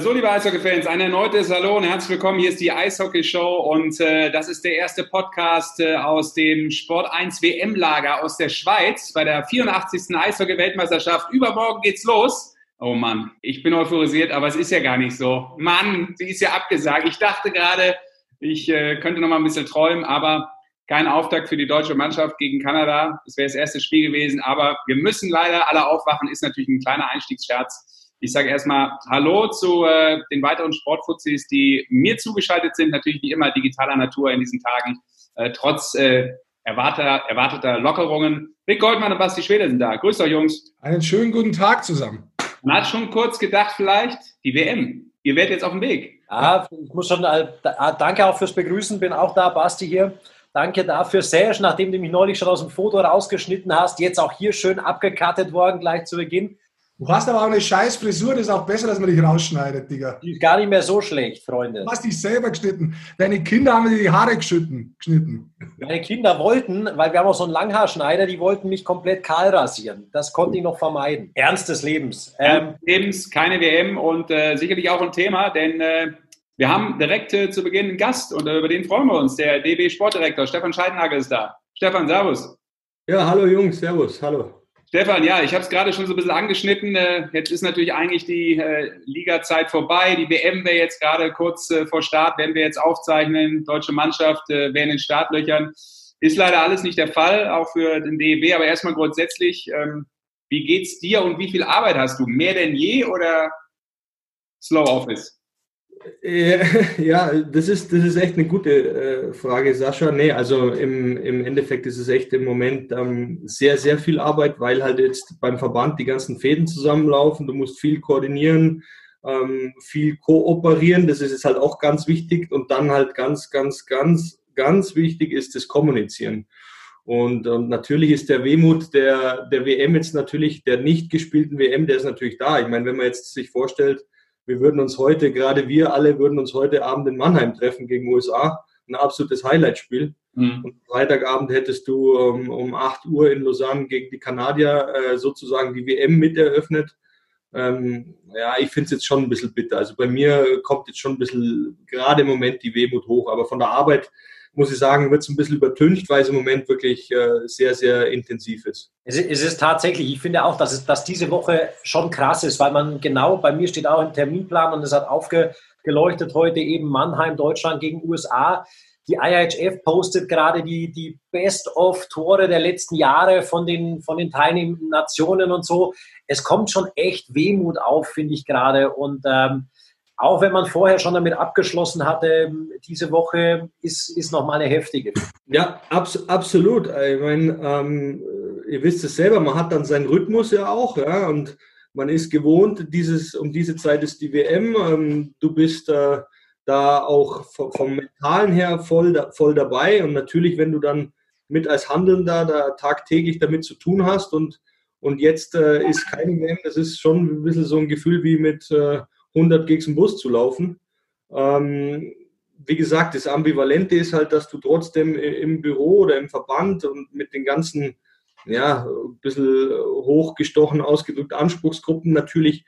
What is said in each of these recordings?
So, liebe Eishockey-Fans, ein erneutes Hallo und herzlich willkommen. Hier ist die Eishockey-Show und das ist der erste Podcast aus dem Sport1 WM-Lager aus der Schweiz bei der 84. Eishockey-Weltmeisterschaft. Übermorgen geht's los. Oh Mann, ich bin euphorisiert, aber es ist ja gar nicht so. Mann, sie ist ja abgesagt. Ich dachte gerade, ich könnte noch mal ein bisschen träumen, aber kein Auftakt für die deutsche Mannschaft gegen Kanada. Das wäre das erste Spiel gewesen, aber wir müssen leider alle aufwachen. Ist natürlich ein kleiner Einstiegsscherz. Ich sage erstmal Hallo zu den weiteren Sportfuzis, die mir zugeschaltet sind, natürlich wie immer digitaler Natur in diesen Tagen, trotz erwarteter Lockerungen. Rick Goldmann und Basti Schwede sind da. Grüßt euch, Jungs. Einen schönen guten Tag zusammen. Man hat schon kurz gedacht vielleicht, die WM, ihr werdet jetzt auf dem Weg. Ja, ich muss schon, danke auch fürs Begrüßen, bin auch da, Basti hier. Danke dafür, Serge, nachdem du mich neulich schon aus dem Foto rausgeschnitten hast, jetzt auch hier schön abgekattet worden gleich zu Beginn. Du hast aber auch eine scheiß Frisur, das ist auch besser, dass man dich rausschneidet, Digga. Die ist gar nicht mehr so schlecht, Freunde. Du hast dich selber geschnitten. Deine Kinder haben dir die Haare geschnitten. Meine Kinder wollten, weil wir haben auch so einen Langhaarschneider, die wollten mich komplett kahl rasieren. Das konnte ich noch vermeiden. Ernst des Lebens. Keine WM und sicherlich auch ein Thema, denn wir haben direkt zu Beginn einen Gast und über den freuen wir uns. Der DB Sportdirektor Stefan Scheidenhagel ist da. Stefan, servus. Ja, hallo Jungs, servus, hallo. Stefan, ja, ich habe es gerade schon so ein bisschen angeschnitten. Jetzt ist natürlich eigentlich die Liga-Zeit vorbei. Die WM wäre jetzt gerade kurz vor Start, werden wir jetzt aufzeichnen. Deutsche Mannschaft wäre in den Startlöchern. Ist leider alles nicht der Fall, auch für den DEB. Aber erstmal grundsätzlich, wie geht's dir und wie viel Arbeit hast du? Mehr denn je oder Slow Office? Ja, das ist echt eine gute Frage, Sascha. Nee, also im Endeffekt ist es echt im Moment sehr, sehr viel Arbeit, weil halt jetzt beim Verband die ganzen Fäden zusammenlaufen. Du musst viel koordinieren, viel kooperieren. Das ist jetzt halt auch ganz wichtig. Und dann halt ganz, ganz, ganz, ganz wichtig ist das Kommunizieren. Und natürlich ist der Wehmut der WM jetzt natürlich, der nicht gespielten WM, der ist natürlich da. Ich meine, wenn man jetzt sich vorstellt, wir alle würden uns heute Abend in Mannheim treffen gegen USA. Ein absolutes Highlight-Spiel. Mhm. Und Freitagabend hättest du um 8 Uhr in Lausanne gegen die Kanadier sozusagen die WM mit eröffnet. Ja, ich finde es jetzt schon ein bisschen bitter. Also bei mir kommt jetzt schon ein bisschen gerade im Moment die Wehmut hoch. Aber von der Arbeit, muss ich sagen, wird es ein bisschen übertüncht, weil es im Moment wirklich sehr, sehr intensiv ist. Es ist tatsächlich, ich finde auch, dass diese Woche schon krass ist, weil man genau, bei mir steht auch im Terminplan und es hat aufgeleuchtet heute eben Mannheim, Deutschland gegen USA. Die IIHF postet gerade die Best-of-Tore der letzten Jahre von den teilnehmenden Nationen und so. Es kommt schon echt Wehmut auf, finde ich gerade. Und auch wenn man vorher schon damit abgeschlossen hatte, diese Woche ist nochmal eine heftige. Ja, absolut. Ich meine, ihr wisst es selber, man hat dann seinen Rhythmus ja auch. Ja, und man ist gewohnt, um diese Zeit ist die WM. Du bist da auch vom Mentalen her voll dabei. Und natürlich, wenn du dann mit als Handelnder da tagtäglich damit zu tun hast und jetzt ist keine WM, das ist schon ein bisschen so ein Gefühl wie mit 100 gegen den Bus zu laufen. Wie gesagt, das Ambivalente ist halt, dass du trotzdem im Büro oder im Verband und mit den ganzen, ja, ein bisschen hochgestochen ausgedrückten Anspruchsgruppen natürlich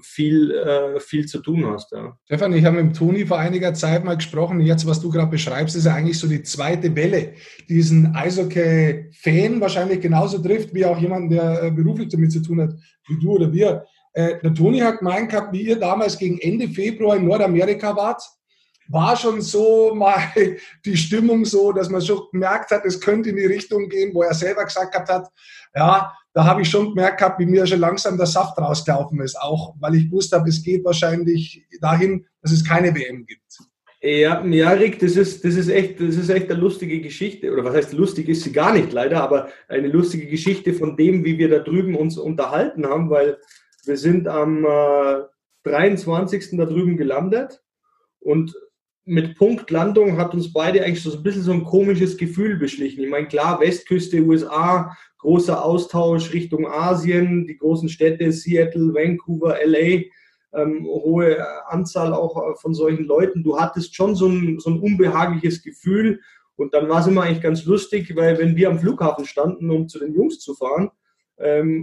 viel zu tun hast. Ja. Stefan, ich habe mit Toni vor einiger Zeit mal gesprochen. Jetzt, was du gerade beschreibst, ist ja eigentlich so die zweite Welle, die diesen Eishockey-Fan wahrscheinlich genauso trifft, wie auch jemand, der beruflich damit zu tun hat, wie du oder wir. Der Toni hat gemeint gehabt, wie ihr damals gegen Ende Februar in Nordamerika wart, war schon so mal die Stimmung so, dass man schon gemerkt hat, es könnte in die Richtung gehen, wo er selber gesagt gehabt hat, ja, da habe ich schon gemerkt gehabt, wie mir schon langsam der Saft rausgelaufen ist, auch weil ich gewusst habe, es geht wahrscheinlich dahin, dass es keine WM gibt. Ja, Rick, das ist echt eine lustige Geschichte, oder was heißt lustig, ist sie gar nicht leider, aber eine lustige Geschichte von dem, wie wir da drüben uns unterhalten haben, weil wir sind am 23. da drüben gelandet und mit Punktlandung hat uns beide eigentlich so ein bisschen so ein komisches Gefühl beschlichen. Ich meine, klar, Westküste, USA, großer Austausch Richtung Asien, die großen Städte Seattle, Vancouver, LA, hohe Anzahl auch von solchen Leuten. Du hattest schon so ein unbehagliches Gefühl und dann war es immer eigentlich ganz lustig, weil wenn wir am Flughafen standen, um zu den Jungs zu fahren,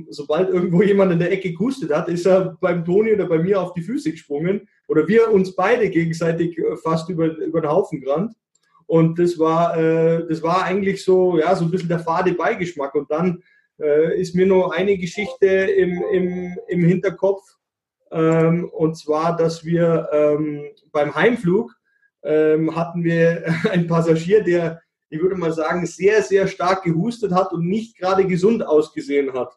sobald irgendwo jemand in der Ecke gehustet hat, ist er beim Toni oder bei mir auf die Füße gesprungen oder wir uns beide gegenseitig fast über den Haufen gerannt. Und das war eigentlich so, ja, so ein bisschen der fade Beigeschmack. Und dann ist mir nur eine Geschichte im Hinterkopf, und zwar, dass wir beim Heimflug hatten wir einen Passagier, der, ich würde mal sagen, sehr, sehr stark gehustet hat und nicht gerade gesund ausgesehen hat.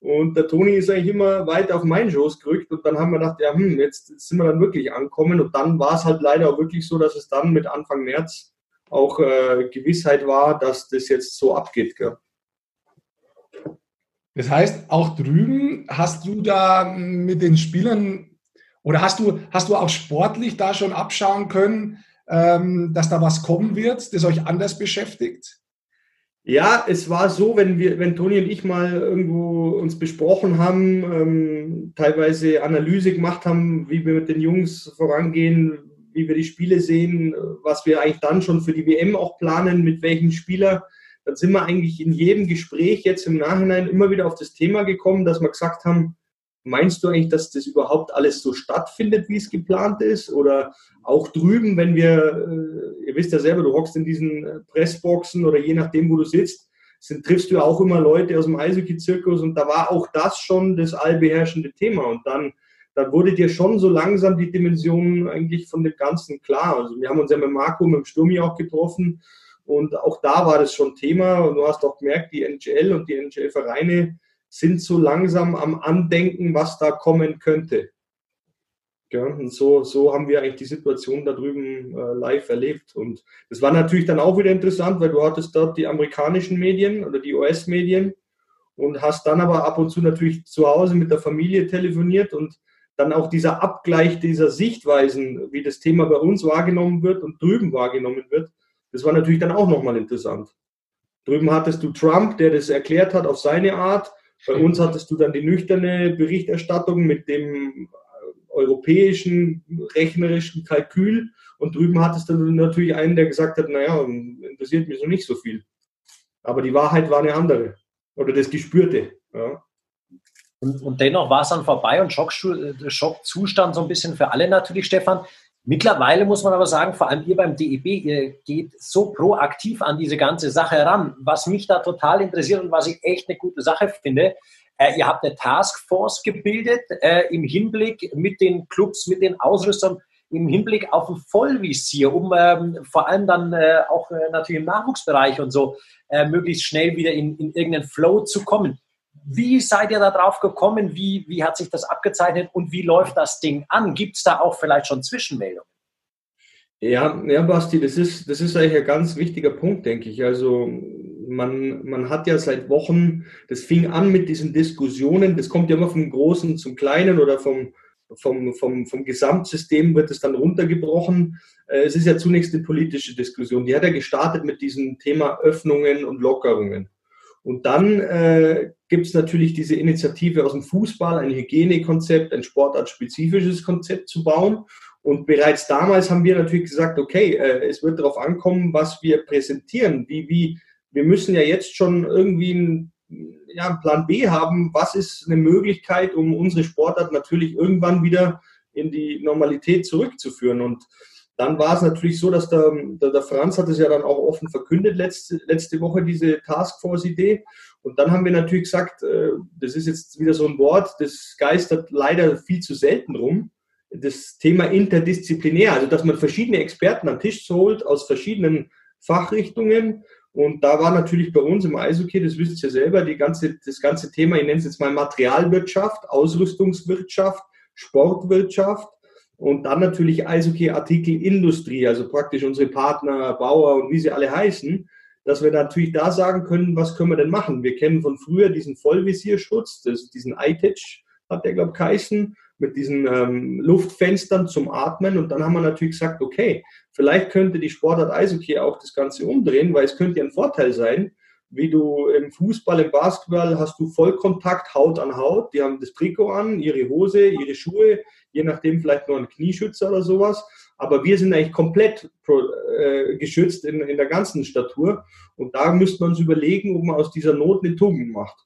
Und der Toni ist eigentlich immer weit auf meinen Schoß gerückt und dann haben wir gedacht, ja, jetzt sind wir dann wirklich angekommen. Und dann war es halt leider auch wirklich so, dass es dann mit Anfang März auch Gewissheit war, dass das jetzt so abgeht. Gell? Das heißt, auch drüben hast du da mit den Spielern oder hast du auch sportlich da schon abschauen können, dass da was kommen wird, das euch anders beschäftigt? Ja, es war so, wenn Toni und ich mal irgendwo uns besprochen haben, teilweise Analyse gemacht haben, wie wir mit den Jungs vorangehen, wie wir die Spiele sehen, was wir eigentlich dann schon für die WM auch planen, mit welchem Spieler, dann sind wir eigentlich in jedem Gespräch jetzt im Nachhinein immer wieder auf das Thema gekommen, dass wir gesagt haben, meinst du eigentlich, dass das überhaupt alles so stattfindet, wie es geplant ist? Oder auch drüben, wenn wir, ihr wisst ja selber, du hockst in diesen Pressboxen oder je nachdem, wo du sitzt, triffst du ja auch immer Leute aus dem Eishockey-Zirkus und da war auch das schon das allbeherrschende Thema. Und dann wurde dir schon so langsam die Dimension eigentlich von dem Ganzen klar. Also wir haben uns ja mit Marco, mit dem Sturmi auch getroffen und auch da war das schon Thema. Und du hast auch gemerkt, die NHL und die NHL-Vereine sind so langsam am Andenken, was da kommen könnte. Ja, und so haben wir eigentlich die Situation da drüben live erlebt. Und das war natürlich dann auch wieder interessant, weil du hattest dort die amerikanischen Medien oder die US-Medien und hast dann aber ab und zu natürlich zu Hause mit der Familie telefoniert und dann auch dieser Abgleich dieser Sichtweisen, wie das Thema bei uns wahrgenommen wird und drüben wahrgenommen wird, das war natürlich dann auch nochmal interessant. Drüben hattest du Trump, der das erklärt hat auf seine Art. Bei uns hattest du dann die nüchterne Berichterstattung mit dem europäischen, rechnerischen Kalkül und drüben hattest du natürlich einen, der gesagt hat, naja, interessiert mich so nicht so viel. Aber die Wahrheit war eine andere oder das Gespürte. Ja. Und dennoch war es dann vorbei und Schockzustand so ein bisschen für alle natürlich, Stefan. Mittlerweile muss man aber sagen, vor allem ihr beim DEB, ihr geht so proaktiv an diese ganze Sache heran. Was mich da total interessiert und was ich echt eine gute Sache finde, ihr habt eine Taskforce gebildet im Hinblick mit den Clubs, mit den Ausrüstern, im Hinblick auf ein Vollvisier, um vor allem dann auch natürlich im Nachwuchsbereich und so möglichst schnell wieder in irgendeinen Flow zu kommen. Wie seid ihr da drauf gekommen? Wie hat sich das abgezeichnet und wie läuft das Ding an? Gibt es da auch vielleicht schon Zwischenmeldungen? Ja, Basti, das ist eigentlich ein ganz wichtiger Punkt, denke ich. Also man hat ja seit Wochen, das fing an mit diesen Diskussionen, das kommt ja immer vom Großen zum Kleinen oder vom Gesamtsystem wird es dann runtergebrochen. Es ist ja zunächst eine politische Diskussion. Die hat ja gestartet mit diesem Thema Öffnungen und Lockerungen. Und dann gibt es natürlich diese Initiative aus dem Fußball, ein Hygienekonzept, ein sportartspezifisches Konzept zu bauen. Und bereits damals haben wir natürlich gesagt, okay, es wird darauf ankommen, was wir präsentieren. Wir müssen ja jetzt schon irgendwie einen Plan B haben. Was ist eine Möglichkeit, um unsere Sportart natürlich irgendwann wieder in die Normalität zurückzuführen? Und dann war es natürlich so, dass der Franz hat es ja dann auch offen verkündet, letzte Woche diese Taskforce-Idee. Und dann haben wir natürlich gesagt, das ist jetzt wieder so ein Wort, das geistert leider viel zu selten rum, das Thema interdisziplinär, also dass man verschiedene Experten am Tisch holt aus verschiedenen Fachrichtungen. Und da war natürlich bei uns im Eishockey, das wisst ihr selber, das ganze Thema, ich nenne es jetzt mal Materialwirtschaft, Ausrüstungswirtschaft, Sportwirtschaft. Und dann natürlich Eishockey-Artikelindustrie, also praktisch unsere Partner, Bauer und wie sie alle heißen, dass wir natürlich da sagen können, was können wir denn machen? Wir kennen von früher diesen Vollvisierschutz, diesen ITIC, hat der, glaube ich, geheißen, mit diesen Luftfenstern zum Atmen. Und dann haben wir natürlich gesagt, okay, vielleicht könnte die Sportart Eishockey auch das Ganze umdrehen, weil es könnte ja ein Vorteil sein, wie du im Fußball, im Basketball hast du Vollkontakt, Haut an Haut. Die haben das Trikot an, ihre Hose, ihre Schuhe, je nachdem vielleicht noch ein Knieschützer oder sowas. Aber wir sind eigentlich komplett geschützt in der ganzen Statur. Und da müsste man uns überlegen, ob man aus dieser Not eine Tugend macht.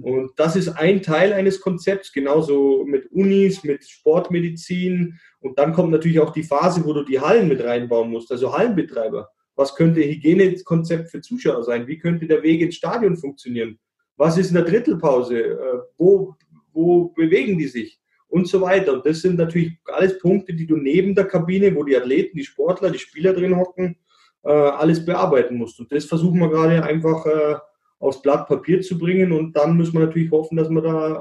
Und das ist ein Teil eines Konzepts, genauso mit Unis, mit Sportmedizin. Und dann kommt natürlich auch die Phase, wo du die Hallen mit reinbauen musst, also Hallenbetreiber. Was könnte Hygienekonzept für Zuschauer sein? Wie könnte der Weg ins Stadion funktionieren? Was ist in der Drittelpause? Wo bewegen die sich? Und so weiter. Und das sind natürlich alles Punkte, die du neben der Kabine, wo die Athleten, die Sportler, die Spieler drin hocken, alles bearbeiten musst. Und das versuchen wir gerade einfach aufs Blatt Papier zu bringen. Und dann müssen wir natürlich hoffen, dass wir da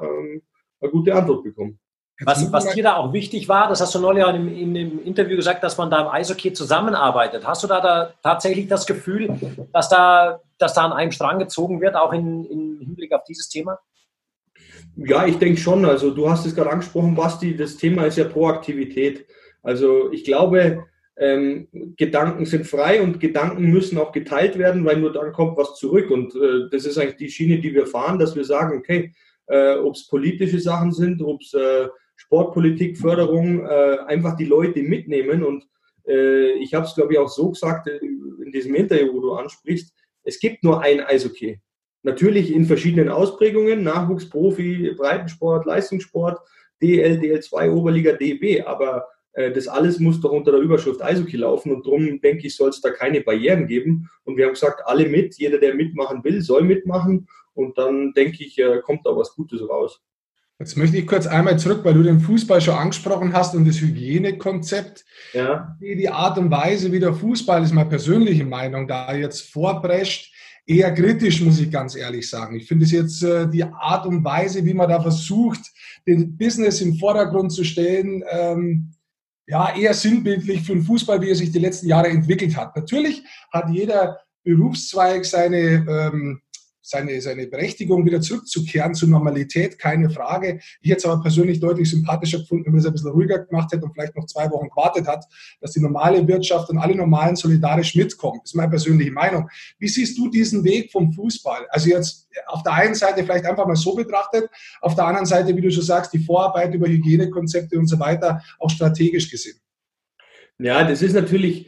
eine gute Antwort bekommen. Was dir da auch wichtig war, das hast du neulich auch in dem Interview gesagt, dass man da im Eishockey zusammenarbeitet. Hast du da tatsächlich das Gefühl, dass da an einem Strang gezogen wird, auch im Hinblick auf dieses Thema? Ja, ich denke schon. Also du hast es gerade angesprochen, Basti, das Thema ist ja Proaktivität. Also ich glaube, Gedanken sind frei und Gedanken müssen auch geteilt werden, weil nur dann kommt was zurück. Und das ist eigentlich die Schiene, die wir fahren, dass wir sagen, okay, ob es politische Sachen sind, ob es Sportpolitik, Förderung, einfach die Leute mitnehmen. Und ich habe es, glaube ich, auch so gesagt in diesem Interview, wo du ansprichst, es gibt nur ein Eishockey. Natürlich in verschiedenen Ausprägungen, Nachwuchs, Profi, Breitensport, Leistungssport, DL, DL2, Oberliga, DEB. Aber das alles muss doch unter der Überschrift Eishockey laufen. Und darum, denke ich, soll es da keine Barrieren geben. Und wir haben gesagt, alle mit, jeder, der mitmachen will, soll mitmachen. Und dann, denke ich, kommt da was Gutes raus. Jetzt möchte ich kurz einmal zurück, weil du den Fußball schon angesprochen hast und das Hygienekonzept. Ja. Die Art und Weise, wie der Fußball, ist meine persönliche Meinung, da jetzt vorprescht, eher kritisch, muss ich ganz ehrlich sagen. Ich finde es jetzt die Art und Weise, wie man da versucht, den Business im Vordergrund zu stellen, ja, eher sinnbildlich für den Fußball, wie er sich die letzten Jahre entwickelt hat. Natürlich hat jeder Berufszweig seine Berechtigung, wieder zurückzukehren zur Normalität, keine Frage. Ich hätte es aber persönlich deutlich sympathischer gefunden, wenn man es ein bisschen ruhiger gemacht hätte und vielleicht noch 2 Wochen gewartet hat, dass die normale Wirtschaft und alle Normalen solidarisch mitkommen. Das ist meine persönliche Meinung. Wie siehst du diesen Weg vom Fußball? Also jetzt auf der einen Seite vielleicht einfach mal so betrachtet, auf der anderen Seite, wie du schon sagst, die Vorarbeit über Hygienekonzepte und so weiter, auch strategisch gesehen. Ja, das ist natürlich,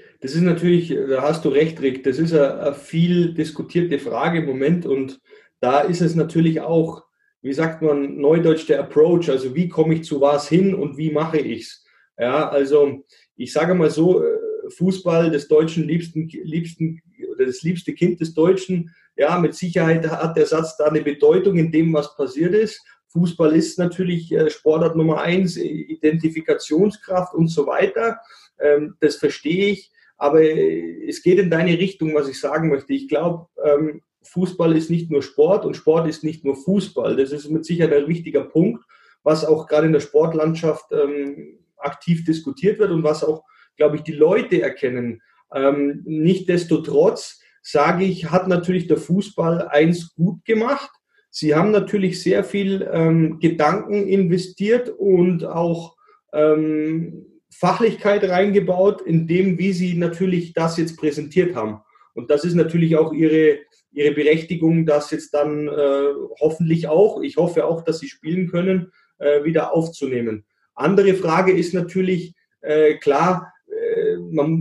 da hast du recht, Rick, das ist eine viel diskutierte Frage im Moment und da ist es natürlich auch, wie sagt man, neudeutsch der Approach, also wie komme ich zu was hin und wie mache ich's? Ja, also ich sage mal so, Fußball des Deutschen liebsten oder das liebste Kind des Deutschen, ja, mit Sicherheit hat der Satz da eine Bedeutung in dem, was passiert ist. Fußball ist natürlich Sportart Nummer 1, Identifikationskraft und so weiter. Das verstehe ich, aber es geht in deine Richtung, was ich sagen möchte. Ich glaube, Fußball ist nicht nur Sport und Sport ist nicht nur Fußball. Das ist mit Sicherheit ein wichtiger Punkt, was auch gerade in der Sportlandschaft aktiv diskutiert wird und was auch, glaube ich, die Leute erkennen. Nichtsdestotrotz, sage ich, hat natürlich der Fußball eins gut gemacht. Sie haben natürlich sehr viel Gedanken investiert und auch Fachlichkeit reingebaut, in dem, wie sie natürlich das jetzt präsentiert haben. Und das ist natürlich auch ihre Berechtigung, dass jetzt dann hoffentlich auch, ich hoffe auch, dass sie spielen können, wieder aufzunehmen. Andere Frage ist natürlich, klar,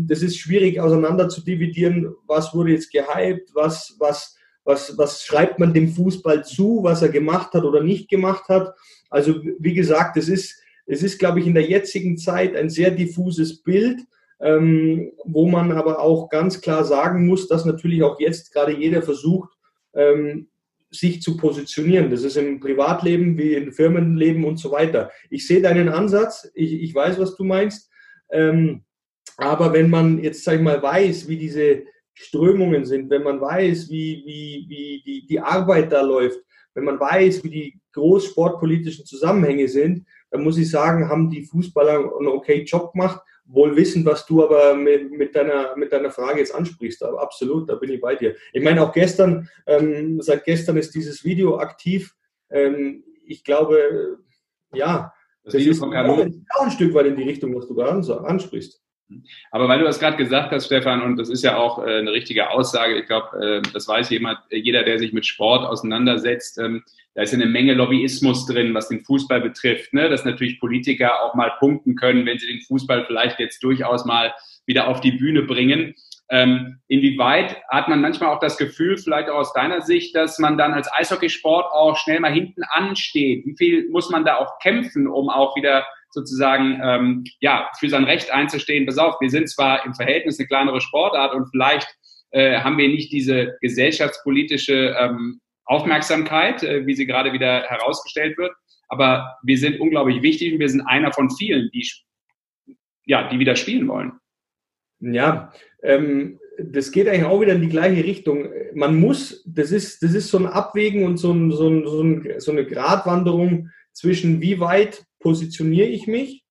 das ist schwierig auseinander zu dividieren, was wurde jetzt gehypt, was schreibt man dem Fußball zu, was er gemacht hat oder nicht gemacht hat. Also wie gesagt, es ist, glaube ich, in der jetzigen Zeit ein sehr diffuses Bild, wo man aber auch ganz klar sagen muss, dass natürlich auch jetzt gerade jeder versucht, sich zu positionieren. Das ist im Privatleben wie im Firmenleben und so weiter. Ich sehe deinen Ansatz, ich weiß, was du meinst, aber wenn man jetzt, sag ich mal, weiß, wie diese Strömungen sind, wenn man weiß, wie die Arbeit da läuft, wenn man weiß, wie die großsportpolitischen Zusammenhänge sind, dann muss ich sagen, haben die Fußballer einen okay Job gemacht, wohl wissen, was du aber mit deiner Frage jetzt ansprichst. Aber absolut, da bin ich bei dir. Ich meine, auch gestern, seit gestern ist dieses Video aktiv. Ich glaube, ja, das ist auch ein Stück weit in die Richtung, was du gerade ansprichst. Aber weil du das gerade gesagt hast, Stefan, und das ist ja auch eine richtige Aussage, ich glaube, das weiß jeder, der sich mit Sport auseinandersetzt, da ist ja eine Menge Lobbyismus drin, was den Fußball betrifft, ne? Dass natürlich Politiker auch mal punkten können, wenn sie den Fußball vielleicht jetzt durchaus mal wieder auf die Bühne bringen. Inwieweit hat man manchmal auch das Gefühl, vielleicht auch aus deiner Sicht, dass man dann als Eishockeysport auch schnell mal hinten ansteht? Wie viel muss man da auch kämpfen, um auch wieder sozusagen für sein Recht einzustehen? Pass auf, wir sind zwar im Verhältnis eine kleinere Sportart und vielleicht haben wir nicht diese gesellschaftspolitische Aufmerksamkeit, wie sie gerade wieder herausgestellt wird, aber wir sind unglaublich wichtig und wir sind einer von vielen, die wieder spielen wollen. Ja, das geht eigentlich auch wieder in die gleiche Richtung. Man muss, das ist so ein Abwägen und so eine Gratwanderung zwischen wie weit positioniere ich mich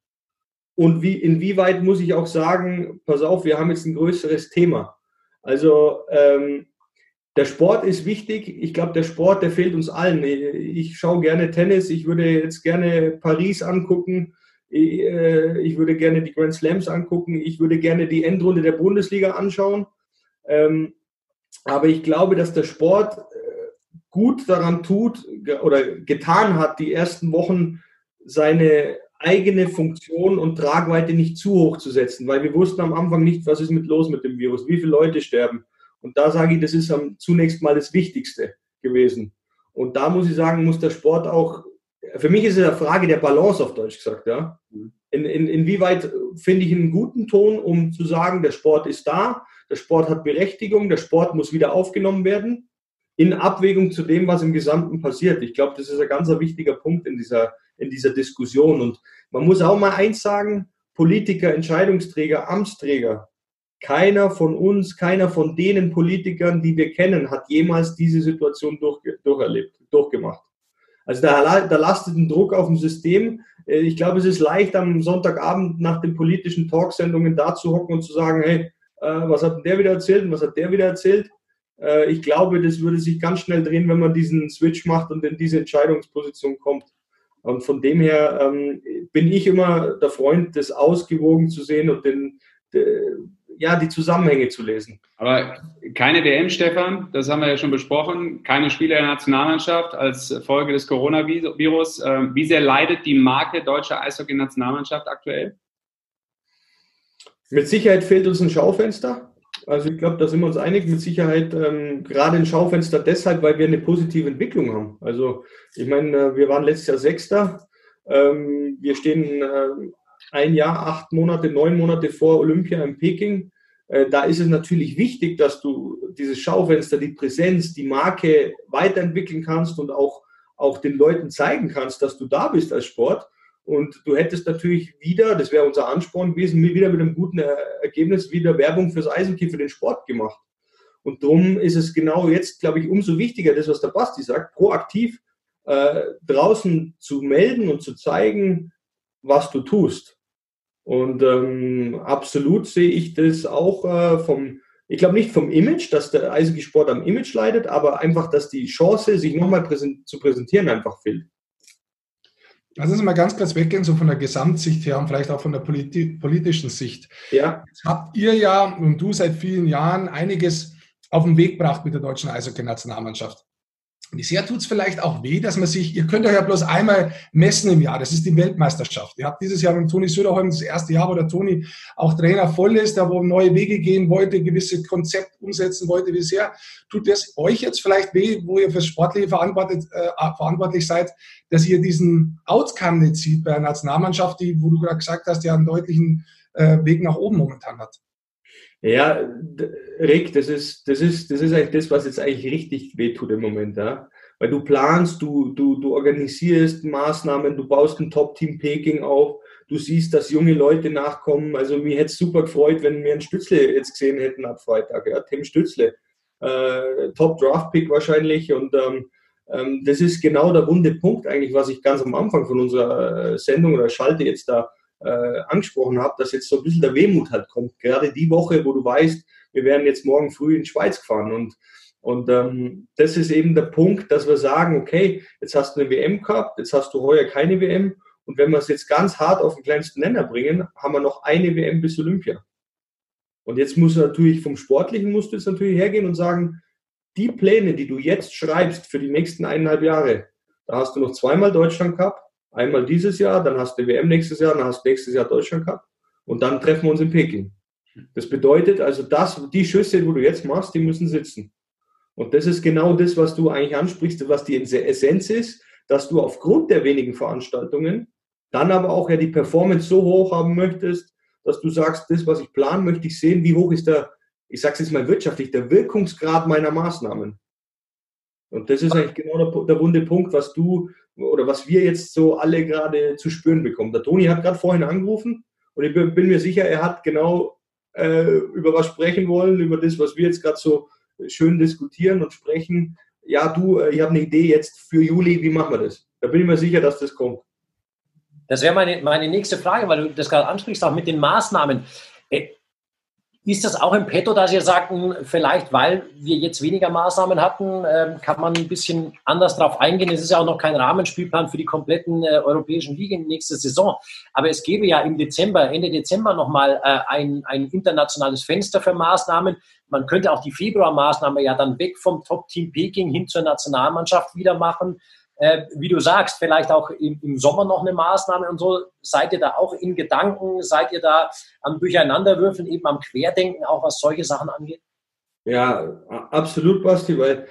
und inwieweit muss ich auch sagen, pass auf, wir haben jetzt ein größeres Thema. Also der Sport ist wichtig. Ich glaube, der Sport, der fehlt uns allen. Ich schaue gerne Tennis. Ich würde jetzt gerne Paris angucken. Ich würde gerne die Grand Slams angucken. Ich würde gerne die Endrunde der Bundesliga anschauen. Aber ich glaube, dass der Sport gut daran tut oder getan hat, die ersten Wochen seine eigene Funktion und Tragweite nicht zu hoch zu setzen, weil wir wussten am Anfang nicht, was ist los mit dem Virus, wie viele Leute sterben. Und da sage ich, das ist zunächst mal das Wichtigste gewesen. Und da muss ich sagen, muss der Sport auch, für mich ist es eine Frage der Balance auf Deutsch gesagt, ja. Inwieweit finde ich einen guten Ton, um zu sagen, der Sport ist da, der Sport hat Berechtigung, der Sport muss wieder aufgenommen werden, in Abwägung zu dem, was im Gesamten passiert. Ich glaube, das ist ein ganz wichtiger Punkt in dieser Diskussion. Und man muss auch mal eins sagen, Politiker, Entscheidungsträger, Amtsträger, keiner von uns, keiner von denen Politikern, die wir kennen, hat jemals diese Situation durchgemacht. Also da lastet ein Druck auf dem System. Ich glaube, es ist leicht, am Sonntagabend nach den politischen Talksendungen da zu hocken und zu sagen, hey, was hat denn der wieder erzählt und was hat der wieder erzählt? Ich glaube, das würde sich ganz schnell drehen, wenn man diesen Switch macht und in diese Entscheidungsposition kommt. Und von dem her bin ich immer der Freund, das ausgewogen zu sehen und die Zusammenhänge zu lesen. Aber keine WM, Stefan, das haben wir ja schon besprochen, keine Spieler der Nationalmannschaft als Folge des Coronavirus. Wie sehr leidet die Marke deutsche Eishockey-Nationalmannschaft aktuell? Mit Sicherheit fehlt uns ein Schaufenster. Also ich glaube, da sind wir uns einig, mit Sicherheit gerade ein Schaufenster deshalb, weil wir eine positive Entwicklung haben. Also ich meine, wir waren letztes Jahr Sechster. Wir stehen ein Jahr, 8 Monate, 9 Monate vor Olympia in Peking. Da ist es natürlich wichtig, dass du dieses Schaufenster, die Präsenz, die Marke weiterentwickeln kannst und auch den Leuten zeigen kannst, dass du da bist als Sport. Und du hättest natürlich wieder, das wäre unser Ansporn gewesen, wieder mit einem guten Ergebnis wieder Werbung fürs Eishockey, für den Sport gemacht. Und darum ist es genau jetzt, glaube ich, umso wichtiger, das, was der Basti sagt, proaktiv draußen zu melden und zu zeigen, was du tust. Und absolut sehe ich das auch ich glaube nicht vom Image, dass der Eishockeysport am Image leidet, aber einfach, dass die Chance, sich nochmal zu präsentieren, einfach fehlt. Lass uns mal ganz kurz weggehen, so von der Gesamtsicht her und vielleicht auch von der politischen Sicht. Ja. Jetzt habt ihr ja und du seit vielen Jahren einiges auf den Weg gebracht mit der deutschen Eishockey-Nationalmannschaft. Bisher tut es vielleicht auch weh, dass man sich, ihr könnt euch ja bloß einmal messen im Jahr, das ist die Weltmeisterschaft. Ihr habt dieses Jahr mit Toni Söderholm das erste Jahr, wo der Toni auch Trainer voll ist, da wo neue Wege gehen wollte, gewisse Konzepte umsetzen wollte bisher. Tut das euch jetzt vielleicht weh, wo ihr fürs Sportliche verantwortlich seid, dass ihr diesen Outcome nicht sieht bei der Nationalmannschaft, die, wo du gerade gesagt hast, ja einen deutlichen Weg nach oben momentan hat? Ja, Rick, das ist eigentlich das, was jetzt eigentlich richtig wehtut im Moment, ja? Weil du planst, du organisierst Maßnahmen, du baust ein Top-Team Peking auf, du siehst, dass junge Leute nachkommen. Also mir hätte es super gefreut, wenn wir einen Stützle jetzt gesehen hätten ab Freitag, ja? Tim Stützle, Top-Draft-Pick wahrscheinlich und das ist genau der wunde Punkt eigentlich, was ich ganz am Anfang von unserer Sendung oder Schalte jetzt da angesprochen habe, dass jetzt so ein bisschen der Wehmut halt kommt. Gerade die Woche, wo du weißt, wir werden jetzt morgen früh in die Schweiz gefahren. Und das ist eben der Punkt, dass wir sagen, okay, jetzt hast du eine WM gehabt, jetzt hast du heuer keine WM. Und wenn wir es jetzt ganz hart auf den kleinsten Nenner bringen, haben wir noch eine WM bis Olympia. Und jetzt musst du natürlich vom Sportlichen musst du jetzt natürlich hergehen und sagen, die Pläne, die du jetzt schreibst für die nächsten 1,5 Jahre, da hast du noch zweimal Deutschland gehabt, einmal dieses Jahr, dann hast du die WM nächstes Jahr, dann hast du nächstes Jahr Deutschland Cup und dann treffen wir uns in Peking. Das bedeutet also, dass die Schüsse, wo du jetzt machst, die müssen sitzen. Und das ist genau das, was du eigentlich ansprichst, was die Essenz ist, dass du aufgrund der wenigen Veranstaltungen dann aber auch ja die Performance so hoch haben möchtest, dass du sagst, das, was ich planen möchte, ich sehen, wie hoch ist der, ich sag's jetzt mal wirtschaftlich, der Wirkungsgrad meiner Maßnahmen. Und das ist eigentlich genau der wunde Punkt, was du oder was wir jetzt so alle gerade zu spüren bekommen. Der Toni hat gerade vorhin angerufen und ich bin mir sicher, er hat genau über was sprechen wollen, über das, was wir jetzt gerade so schön diskutieren und sprechen. Ja, du, ich habe eine Idee jetzt für Juli, wie machen wir das? Da bin ich mir sicher, dass das kommt. Das wäre meine nächste Frage, weil du das gerade ansprichst, auch mit den Maßnahmen. Ist das auch im Petto, dass ihr sagt, vielleicht, weil wir jetzt weniger Maßnahmen hatten, kann man ein bisschen anders drauf eingehen? Es ist ja auch noch kein Rahmenspielplan für die kompletten europäischen Ligen nächste Saison. Aber es gäbe ja im Dezember, Ende Dezember nochmal ein internationales Fenster für Maßnahmen. Man könnte auch die Februarmaßnahme ja dann weg vom Top-Team Peking hin zur Nationalmannschaft wieder machen. Wie du sagst, vielleicht auch im Sommer noch eine Maßnahme und so. Seid ihr da auch in Gedanken? Seid ihr da am Durcheinanderwürfeln, eben am Querdenken, auch was solche Sachen angeht? Ja, absolut, Basti, weil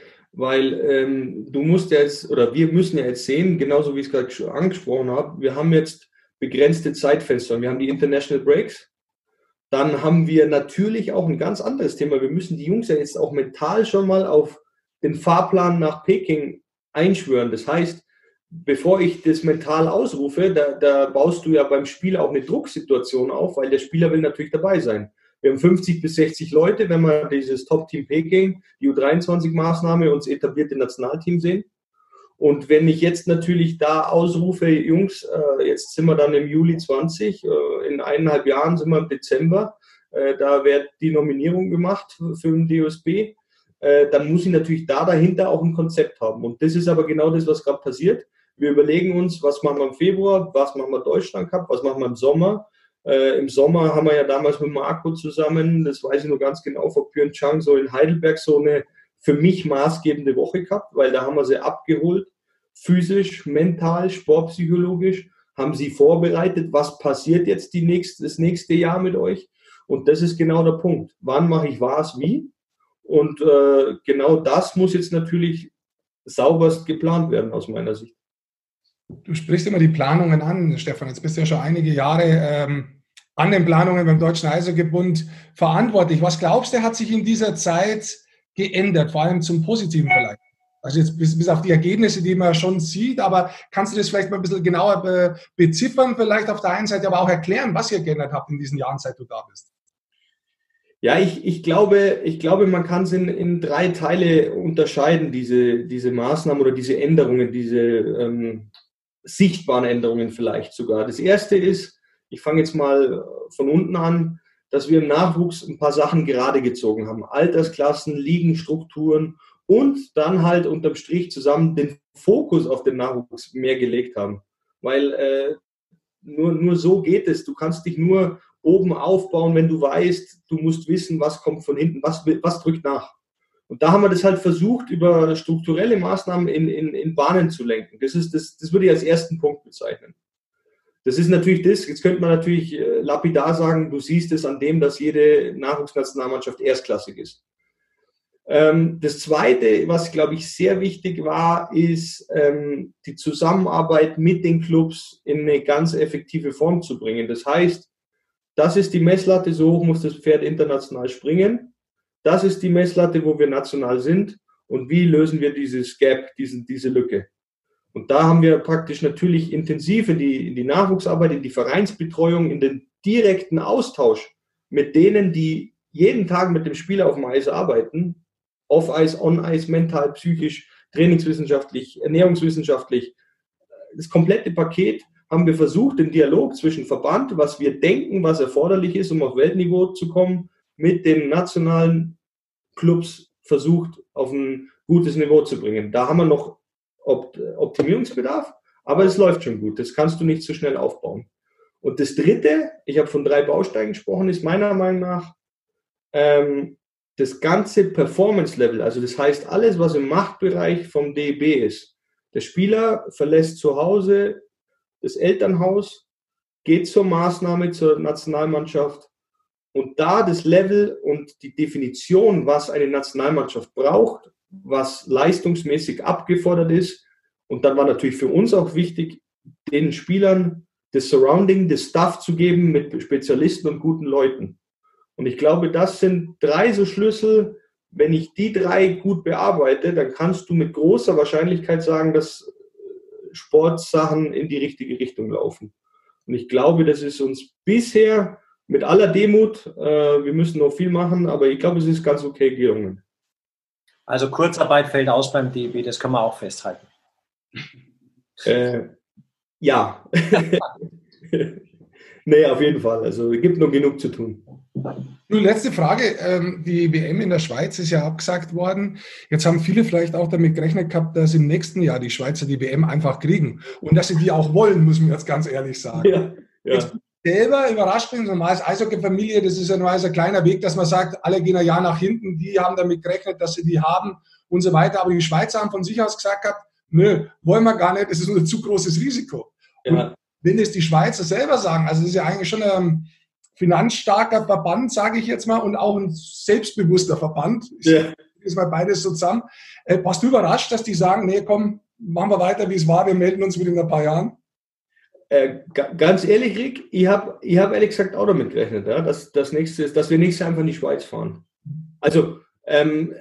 du musst ja jetzt, oder wir müssen ja jetzt sehen, genauso wie ich es gerade angesprochen habe, wir haben jetzt begrenzte Zeitfenster. Wir haben die International Breaks. Dann haben wir natürlich auch ein ganz anderes Thema. Wir müssen die Jungs ja jetzt auch mental schon mal auf den Fahrplan nach Peking einschwören. Das heißt, bevor ich das mental ausrufe, da baust du ja beim Spieler auch eine Drucksituation auf, weil der Spieler will natürlich dabei sein. Wir haben 50 bis 60 Leute, wenn wir dieses Top-Team Peking, die U23-Maßnahme, uns etablierte Nationalteam sehen. Und wenn ich jetzt natürlich da ausrufe, Jungs, jetzt sind wir dann im Juli 20, in 1,5 Jahren sind wir im Dezember, da wird die Nominierung gemacht für den DOSB. Dann muss ich natürlich dahinter auch ein Konzept haben. Und das ist aber genau das, was gerade passiert. Wir überlegen uns, was machen wir im Februar, was machen wir Deutschland Cup, was machen wir im Sommer. Im Sommer haben wir ja damals mit Marco zusammen, das weiß ich nur ganz genau, vor Pyeongchang, so in Heidelberg, so eine für mich maßgebende Woche gehabt, weil da haben wir sie abgeholt, physisch, mental, sportpsychologisch, haben sie vorbereitet, was passiert jetzt das nächste Jahr mit euch. Und das ist genau der Punkt. Wann mache ich was, wie? Und genau das muss jetzt natürlich sauberst geplant werden, aus meiner Sicht. Du sprichst immer die Planungen an, Stefan. Jetzt bist du ja schon einige Jahre an den Planungen beim Deutschen Eishockeybund verantwortlich. Was glaubst du, hat sich in dieser Zeit geändert, vor allem zum Positiven vielleicht? Also jetzt bis auf die Ergebnisse, die man schon sieht, aber kannst du das vielleicht mal ein bisschen genauer beziffern, vielleicht auf der einen Seite, aber auch erklären, was ihr geändert habt in diesen Jahren, seit du da bist? Ja, ich glaube, man kann es in drei Teile unterscheiden, diese Maßnahmen oder diese Änderungen, diese sichtbaren Änderungen vielleicht sogar. Das erste ist, ich fange jetzt mal von unten an, dass wir im Nachwuchs ein paar Sachen gerade gezogen haben. Altersklassen, Ligenstrukturen und dann halt unterm Strich zusammen den Fokus auf den Nachwuchs mehr gelegt haben. Weil nur so geht es. Du kannst dich nur oben aufbauen, wenn du weißt, du musst wissen, was kommt von hinten, was drückt nach. Und da haben wir das halt versucht, über strukturelle Maßnahmen in Bahnen zu lenken. Das würde ich als ersten Punkt bezeichnen. Das ist natürlich das, jetzt könnte man natürlich lapidar sagen, du siehst es an dem, dass jede Nachwuchsnationalmannschaft erstklassig ist. Das Zweite, was, glaube ich, sehr wichtig war, ist, die Zusammenarbeit mit den Clubs in eine ganz effektive Form zu bringen. Das heißt, das ist die Messlatte, so hoch muss das Pferd international springen. Das ist die Messlatte, wo wir national sind. Und wie lösen wir dieses Gap, diese Lücke? Und da haben wir praktisch natürlich intensiv in die Nachwuchsarbeit, in die Vereinsbetreuung, in den direkten Austausch mit denen, die jeden Tag mit dem Spieler auf dem Eis arbeiten, auf Eis, on Eis, mental, psychisch, trainingswissenschaftlich, ernährungswissenschaftlich, das komplette Paket, haben wir versucht, den Dialog zwischen Verband, was wir denken, was erforderlich ist, um auf Weltniveau zu kommen, mit den nationalen Clubs versucht, auf ein gutes Niveau zu bringen. Da haben wir noch Optimierungsbedarf, aber es läuft schon gut. Das kannst du nicht so schnell aufbauen. Und das Dritte, ich habe von 3 Bausteinen gesprochen, ist meiner Meinung nach das ganze Performance-Level. Also das heißt, alles, was im Machtbereich vom DEB ist. Der Spieler verlässt zu Hause das Elternhaus, geht zur Maßnahme, zur Nationalmannschaft Und da das Level und die Definition, was eine Nationalmannschaft braucht, was leistungsmäßig abgefordert ist. Und dann war natürlich für uns auch wichtig, den Spielern das Surrounding, das Stuff zu geben mit Spezialisten und guten Leuten. Und ich glaube, das sind drei so Schlüssel. Wenn ich die drei gut bearbeite, dann kannst du mit großer Wahrscheinlichkeit sagen, dass Sportsachen in die richtige Richtung laufen. Und ich glaube, das ist uns bisher mit aller Demut, wir müssen noch viel machen, aber ich glaube, es ist ganz okay gelungen. Also Kurzarbeit fällt aus beim DEB, das kann man auch festhalten. Ja. Nee, auf jeden Fall. Also es gibt noch genug zu tun. Nur letzte Frage. Die WM in der Schweiz ist ja abgesagt worden. Jetzt haben viele vielleicht auch damit gerechnet gehabt, dass im nächsten Jahr die Schweizer die WM einfach kriegen. Und dass sie die auch wollen, muss man jetzt ganz ehrlich sagen. Ja, ja. Jetzt selber überrascht bin, normal als Eishockey-Familie, das ist ja nur ein kleiner Weg, dass man sagt, alle gehen ein Jahr nach hinten, die haben damit gerechnet, dass sie die haben und so weiter. Aber die Schweizer haben von sich aus gesagt gehabt, nö, wollen wir gar nicht, es ist ein zu großes Risiko. Ja. Und wenn es die Schweizer selber sagen, also das ist ja eigentlich schon ein finanzstarker Verband, sage ich jetzt mal, und auch ein selbstbewusster Verband. Ja. Ist mal beides so zusammen. Warst du überrascht, dass die sagen, nee, komm, machen wir weiter, wie es war, wir melden uns wieder in ein paar Jahren? Ganz ehrlich, Rick, ich hab ehrlich gesagt auch damit gerechnet, ja, dass das nächste ist, dass wir nächstes Jahr einfach in die Schweiz fahren. Also,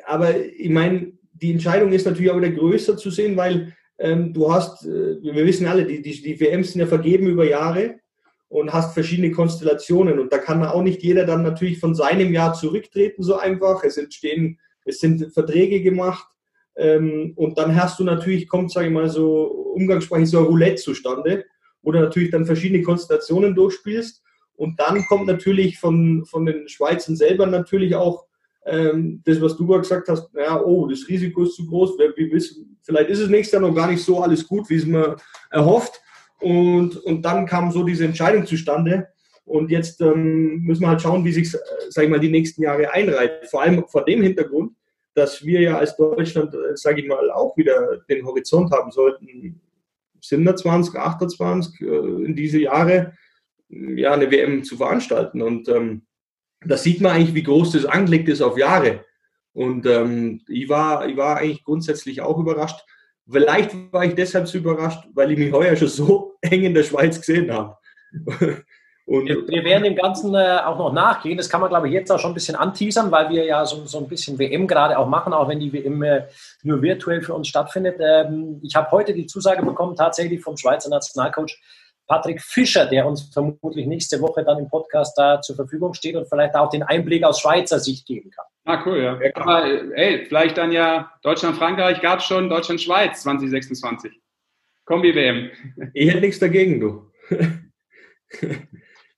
aber ich meine, die Entscheidung ist natürlich auch wieder größer zu sehen, weil du hast, wir wissen alle, die WMs sind ja vergeben über Jahre und hast verschiedene Konstellationen und da kann auch nicht jeder dann natürlich von seinem Jahr zurücktreten so einfach. Es sind Verträge gemacht. Und dann hast du natürlich, kommt, sage ich mal so, umgangssprachlich so ein Roulette zustande, wo du natürlich dann verschiedene Konstellationen durchspielst und dann kommt natürlich von den Schweizern selber natürlich auch das, was du gerade gesagt hast, ja, oh, das Risiko ist zu groß, wir wissen, vielleicht ist es nächstes Jahr noch gar nicht so alles gut, wie es man erhofft. Und dann kam so diese Entscheidung zustande. Und jetzt müssen wir halt schauen, wie sich, sage ich mal, die nächsten Jahre einreiht. Vor allem vor dem Hintergrund, dass wir ja als Deutschland, sage ich mal, auch wieder den Horizont haben sollten. 27, 28 in diese Jahre, ja, eine WM zu veranstalten. Und das sieht man eigentlich, wie groß das angelegt ist auf Jahre. Und ich war eigentlich grundsätzlich auch überrascht. Vielleicht war ich deshalb so überrascht, weil ich mich heuer schon so eng in der Schweiz gesehen habe. Und wir werden dem Ganzen auch noch nachgehen. Das kann man, glaube ich, jetzt auch schon ein bisschen anteasern, weil wir ja so ein bisschen WM gerade auch machen, auch wenn die WM nur virtuell für uns stattfindet. Ich habe heute die Zusage bekommen, tatsächlich vom Schweizer Nationalcoach Patrick Fischer, der uns vermutlich nächste Woche dann im Podcast da zur Verfügung steht und vielleicht auch den Einblick aus Schweizer Sicht geben kann. Ah, cool, ja. Aber ey, vielleicht dann ja Deutschland-Frankreich gab es schon, Deutschland-Schweiz 2026. Kombi-WM. Ich hätte nichts dagegen, du.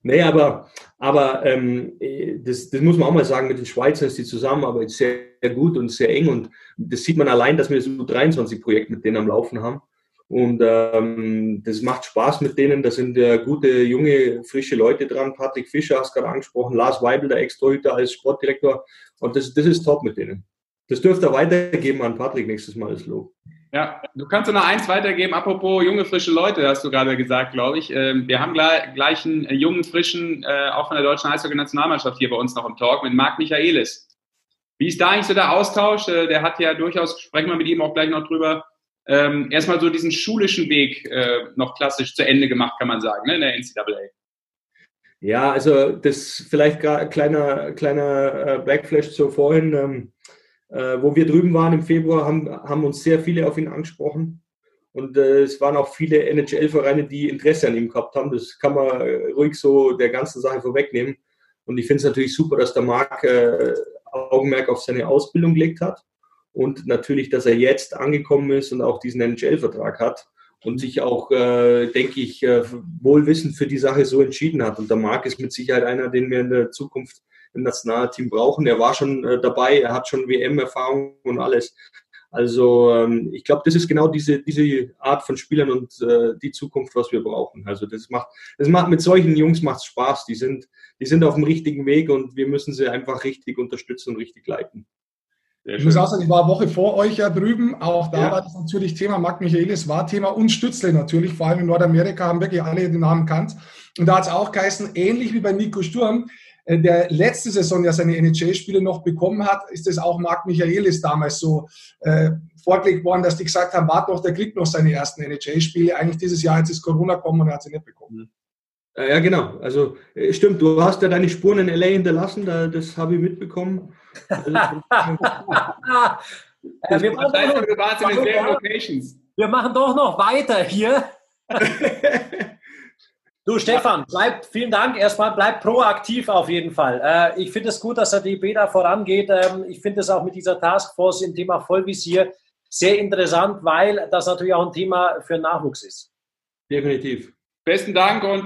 Nee, aber das muss man auch mal sagen, mit den Schweizern ist die Zusammenarbeit sehr, sehr gut und sehr eng und das sieht man allein, dass wir das U23-Projekt mit denen am Laufen haben. Und das macht Spaß mit denen, da sind gute, junge, frische Leute dran. Patrick Fischer hast gerade angesprochen, Lars Weibel, der Ex-Torhüter als Sportdirektor. Und das ist top mit denen. Das dürft ihr weitergeben an Patrick nächstes Mal, das Lob. Ja, du kannst noch eins weitergeben. Apropos junge, frische Leute, hast du gerade gesagt, glaube ich. Wir haben gleich einen jungen, frischen, auch von der deutschen Eishockey-Nationalmannschaft hier bei uns noch im Talk mit Marc Michaelis. Wie ist da eigentlich so der Austausch? Der hat ja durchaus, sprechen wir mit ihm auch gleich noch drüber, erstmal so diesen schulischen Weg noch klassisch zu Ende gemacht, kann man sagen, ne, in der NCAA. Ja, also das vielleicht gerade kleiner Backflash zu vorhin. Wo wir drüben waren im Februar, haben uns sehr viele auf ihn angesprochen. Und es waren auch viele NHL-Vereine, die Interesse an ihm gehabt haben. Das kann man ruhig so der ganzen Sache vorwegnehmen. Und ich finde es natürlich super, dass der Marc Augenmerk auf seine Ausbildung gelegt hat. Und natürlich, dass er jetzt angekommen ist und auch diesen NHL-Vertrag hat und sich auch, denke ich, wohlwissend für die Sache so entschieden hat. Und der Marc ist mit Sicherheit einer, den wir in der Zukunft im Nationalteam brauchen. Er war schon dabei, er hat schon WM-Erfahrung und alles. Also ich glaube, das ist genau diese Art von Spielern und die Zukunft, was wir brauchen. Also das macht mit solchen Jungs macht's Spaß. Die sind auf dem richtigen Weg und wir müssen sie einfach richtig unterstützen und richtig leiten. Ich muss auch sagen, ich war eine Woche vor euch ja drüben, auch da war das natürlich Thema, Marc Michaelis war Thema und Stützle natürlich, vor allem in Nordamerika haben wirklich alle den Namen kannt. Und da hat es auch geheißen, ähnlich wie bei Nico Sturm, der letzte Saison ja seine NHL-Spiele noch bekommen hat, ist es auch Marc Michaelis damals so vorgelegt worden, dass die gesagt haben, warte doch, der kriegt noch seine ersten NHL-Spiele. Eigentlich dieses Jahr, jetzt ist Corona gekommen und er hat sie nicht bekommen. Ja, genau. Also stimmt, du hast ja deine Spuren in L.A. hinterlassen, das habe ich mitbekommen. Wir machen doch noch weiter hier. Du, Stefan, vielen Dank. Erstmal bleib proaktiv auf jeden Fall. Ich finde es gut, dass der DEB da vorangeht. Ich finde es auch mit dieser Taskforce im Thema Vollvisier sehr interessant, weil das natürlich auch ein Thema für Nachwuchs ist. Definitiv. Besten Dank und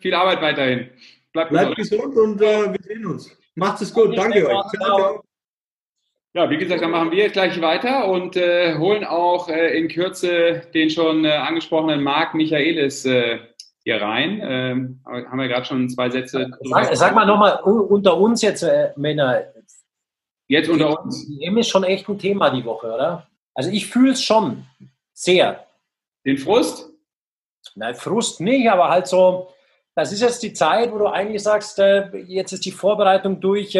viel Arbeit weiterhin. Bleibt gesund und wir sehen uns. Macht es gut. Danke euch. Ciao. Ja, wie gesagt, dann machen wir jetzt gleich weiter und holen auch in Kürze den schon angesprochenen Marc Michaelis hier rein. Haben wir gerade schon zwei Sätze. Sag mal nochmal, unter uns jetzt, Männer. Jetzt unter uns? Die EM ist schon echt ein Thema die Woche, oder? Also ich fühle es schon sehr. Den Frust? Nein, Frust nicht, aber halt so, das ist jetzt die Zeit, wo du eigentlich sagst, jetzt ist die Vorbereitung durch,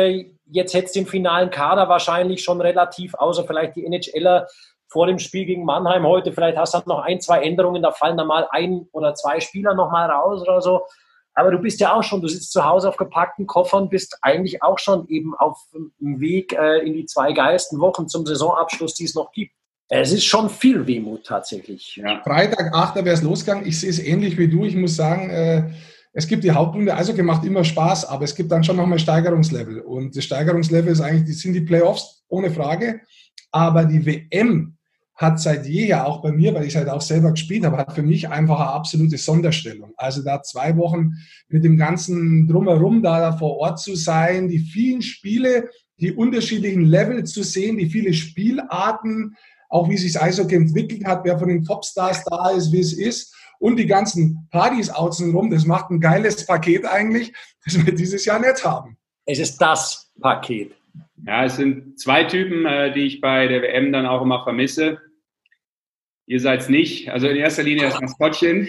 jetzt hättest du den finalen Kader wahrscheinlich schon relativ, außer vielleicht die NHLer vor dem Spiel gegen Mannheim heute, vielleicht hast du dann noch ein, zwei Änderungen, da fallen dann mal ein oder zwei Spieler nochmal raus oder so, aber du bist ja auch schon, du sitzt zu Hause auf gepackten Koffern, bist eigentlich auch schon eben auf dem Weg in die zwei geilsten Wochen zum Saisonabschluss, die es noch gibt. Es ist schon viel Wehmut tatsächlich. Ja. Freitag, 8. wäre es losgegangen. Ich sehe es ähnlich wie du. Ich muss sagen, es gibt die Hauptrunde, also macht immer Spaß, aber es gibt dann schon nochmal Steigerungslevel. Und das Steigerungslevel ist eigentlich, das sind die Playoffs, ohne Frage. Aber die WM hat seit jeher, auch bei mir, weil ich halt auch selber gespielt habe, hat für mich einfach eine absolute Sonderstellung. Also da 2 Wochen mit dem ganzen Drumherum da vor Ort zu sein, die vielen Spiele, die unterschiedlichen Level zu sehen, die viele Spielarten, auch wie sich das Eishockey entwickelt hat, wer von den Topstars da ist, wie es ist. Und die ganzen Partys außenrum, das macht ein geiles Paket eigentlich, das wir dieses Jahr nicht haben. Es ist das Paket. Ja, es sind 2 Typen, die ich bei der WM dann auch immer vermisse. Ihr seid es nicht. Also in erster Linie das Maskottchen.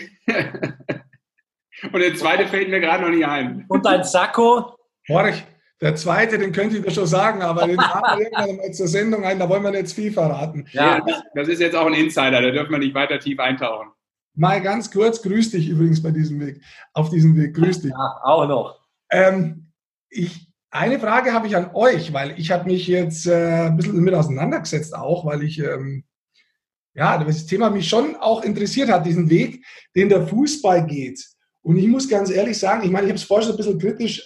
Und der zweite fällt mir gerade noch nicht ein. Und ein Sakko. Horch. Der zweite, den könnt ihr mir schon sagen, aber den haben wir irgendwann mal zur Sendung ein, da wollen wir jetzt viel verraten. Ja, das ist jetzt auch ein Insider, da dürfen wir nicht weiter tief eintauchen. Mal ganz kurz, grüß dich übrigens bei diesem Weg, auf diesem Weg, grüß dich. Ja, auch noch. Eine Frage habe ich an euch, weil ich habe mich jetzt ein bisschen damit auseinandergesetzt auch, weil ich, das Thema mich schon auch interessiert hat, diesen Weg, den der Fußball geht. Und ich muss ganz ehrlich sagen, ich meine, ich habe es vorhin ein bisschen kritisch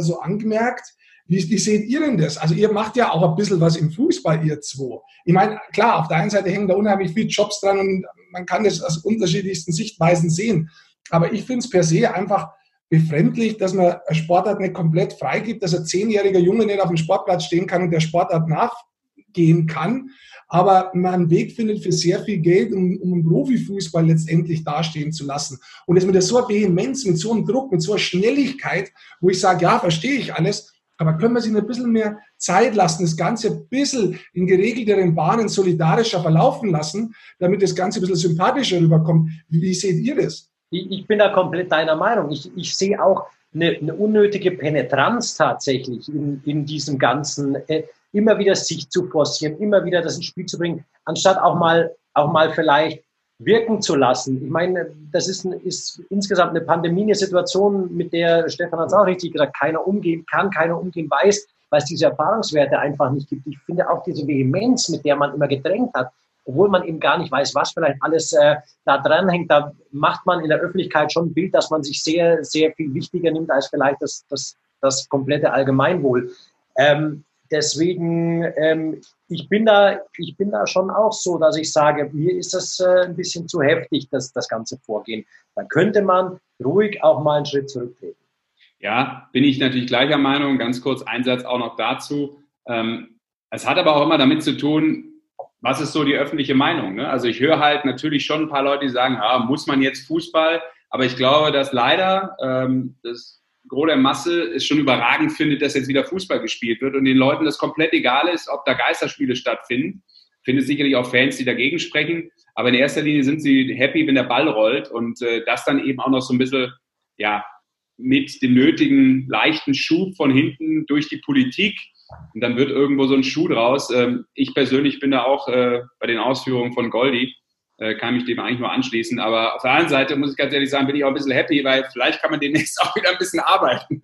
so angemerkt. Wie seht ihr denn das? Also ihr macht ja auch ein bisschen was im Fußball, ihr 2. Ich meine, klar, auf der einen Seite hängen da unheimlich viele Jobs dran und man kann das aus unterschiedlichsten Sichtweisen sehen. Aber ich finde es per se einfach befremdlich, dass man eine Sportart nicht komplett freigibt, dass ein 10-jähriger Junge nicht auf dem Sportplatz stehen kann und der Sportart nachgehen kann. Aber man einen Weg findet für sehr viel Geld, um einen Profifußball letztendlich dastehen zu lassen. Und das mit so einer Vehemenz, mit so einem Druck, mit so einer Schnelligkeit, wo ich sage, ja, verstehe ich alles, aber können wir sich ein bisschen mehr Zeit lassen, das Ganze ein bisschen in geregelteren Bahnen solidarischer verlaufen lassen, damit das Ganze ein bisschen sympathischer rüberkommt. Wie seht ihr das? Ich bin da komplett deiner Meinung. Ich sehe auch eine unnötige Penetranz tatsächlich in diesem ganzen... immer wieder sich zu forcieren, immer wieder das ins Spiel zu bringen, anstatt auch mal vielleicht wirken zu lassen. Ich meine, das ist insgesamt eine Pandemie, eine Situation, mit der, Stefan hat es auch richtig gesagt, keiner umgehen kann, keiner umgehen weiß, weil es diese Erfahrungswerte einfach nicht gibt. Ich finde auch diese Vehemenz, mit der man immer gedrängt hat, obwohl man eben gar nicht weiß, was vielleicht alles da dranhängt, da macht man in der Öffentlichkeit schon ein Bild, dass man sich sehr, sehr viel wichtiger nimmt als vielleicht das komplette Allgemeinwohl. Deswegen, ich bin da schon auch so, dass ich sage, mir ist das ein bisschen zu heftig, das ganze Vorgehen. Dann könnte man ruhig auch mal einen Schritt zurücktreten. Ja, bin ich natürlich gleicher Meinung. Ganz kurz ein Satz auch noch dazu. Es hat aber auch immer damit zu tun, was ist so die öffentliche Meinung, ne? Also ich höre halt natürlich schon ein paar Leute, die sagen, muss man jetzt Fußball? Aber ich glaube, dass leider das Gros der Masse ist schon überragend findet, dass jetzt wieder Fußball gespielt wird und den Leuten das komplett egal ist, ob da Geisterspiele stattfinden. Findet sicherlich auch Fans, die dagegen sprechen, aber in erster Linie sind sie happy, wenn der Ball rollt und das dann eben auch noch so ein bisschen, ja, mit dem nötigen leichten Schub von hinten durch die Politik. Und dann wird irgendwo so ein Schuh draus. Ich persönlich bin da auch bei den Ausführungen von Goldi, kann mich dem eigentlich nur anschließen. Aber auf der anderen Seite, muss ich ganz ehrlich sagen, bin ich auch ein bisschen happy, weil vielleicht kann man demnächst auch wieder ein bisschen arbeiten.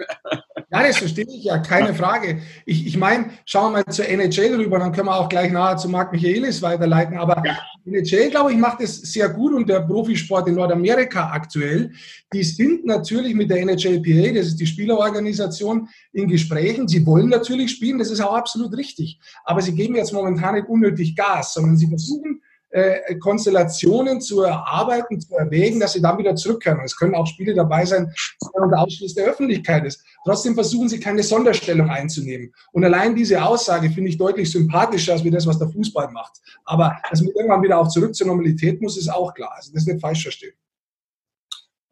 Ja, das verstehe ich ja, keine Frage. Ich meine, schauen wir mal zur NHL rüber, dann können wir auch gleich nachher zu Marc Michaelis weiterleiten. Aber ja. Die NHL, glaube ich, macht es sehr gut und der Profisport in Nordamerika aktuell, die sind natürlich mit der NHLPA, das ist die Spielerorganisation, in Gesprächen. Sie wollen natürlich spielen, das ist auch absolut richtig. Aber sie geben jetzt momentan nicht unnötig Gas, sondern sie versuchen, Konstellationen zu erarbeiten, zu erwägen, dass sie dann wieder zurückkehren. Es können auch Spiele dabei sein, die unter Ausschluss der Öffentlichkeit ist. Trotzdem versuchen sie, keine Sonderstellung einzunehmen. Und allein diese Aussage finde ich deutlich sympathischer als das, was der Fußball macht. Aber dass man irgendwann wieder auch zurück zur Normalität muss, ist auch klar. Also das nicht falsch verstehen.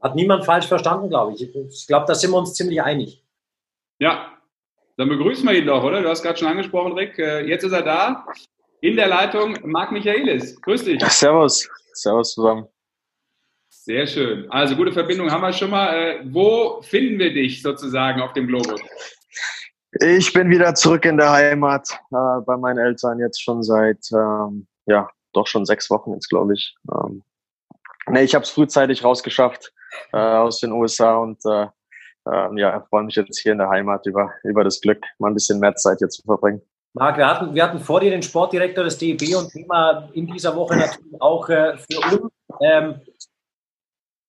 Hat niemand falsch verstanden, glaube ich. Ich glaube, da sind wir uns ziemlich einig. Ja, dann begrüßen wir ihn doch, oder? Du hast gerade schon angesprochen, Rick. Jetzt ist er da. In der Leitung Marc Michaelis. Grüß dich. Ja, servus. Servus zusammen. Sehr schön. Also gute Verbindung haben wir schon mal. Wo finden wir dich sozusagen auf dem Globus? Ich bin wieder zurück in der Heimat bei meinen Eltern jetzt schon seit, schon 6 Wochen jetzt, glaube ich. Ich habe es frühzeitig rausgeschafft aus den USA und freue mich jetzt hier in der Heimat über das Glück, mal ein bisschen mehr Zeit hier zu verbringen. Marc, wir hatten vor dir den Sportdirektor des DEB und Thema in dieser Woche natürlich auch für uns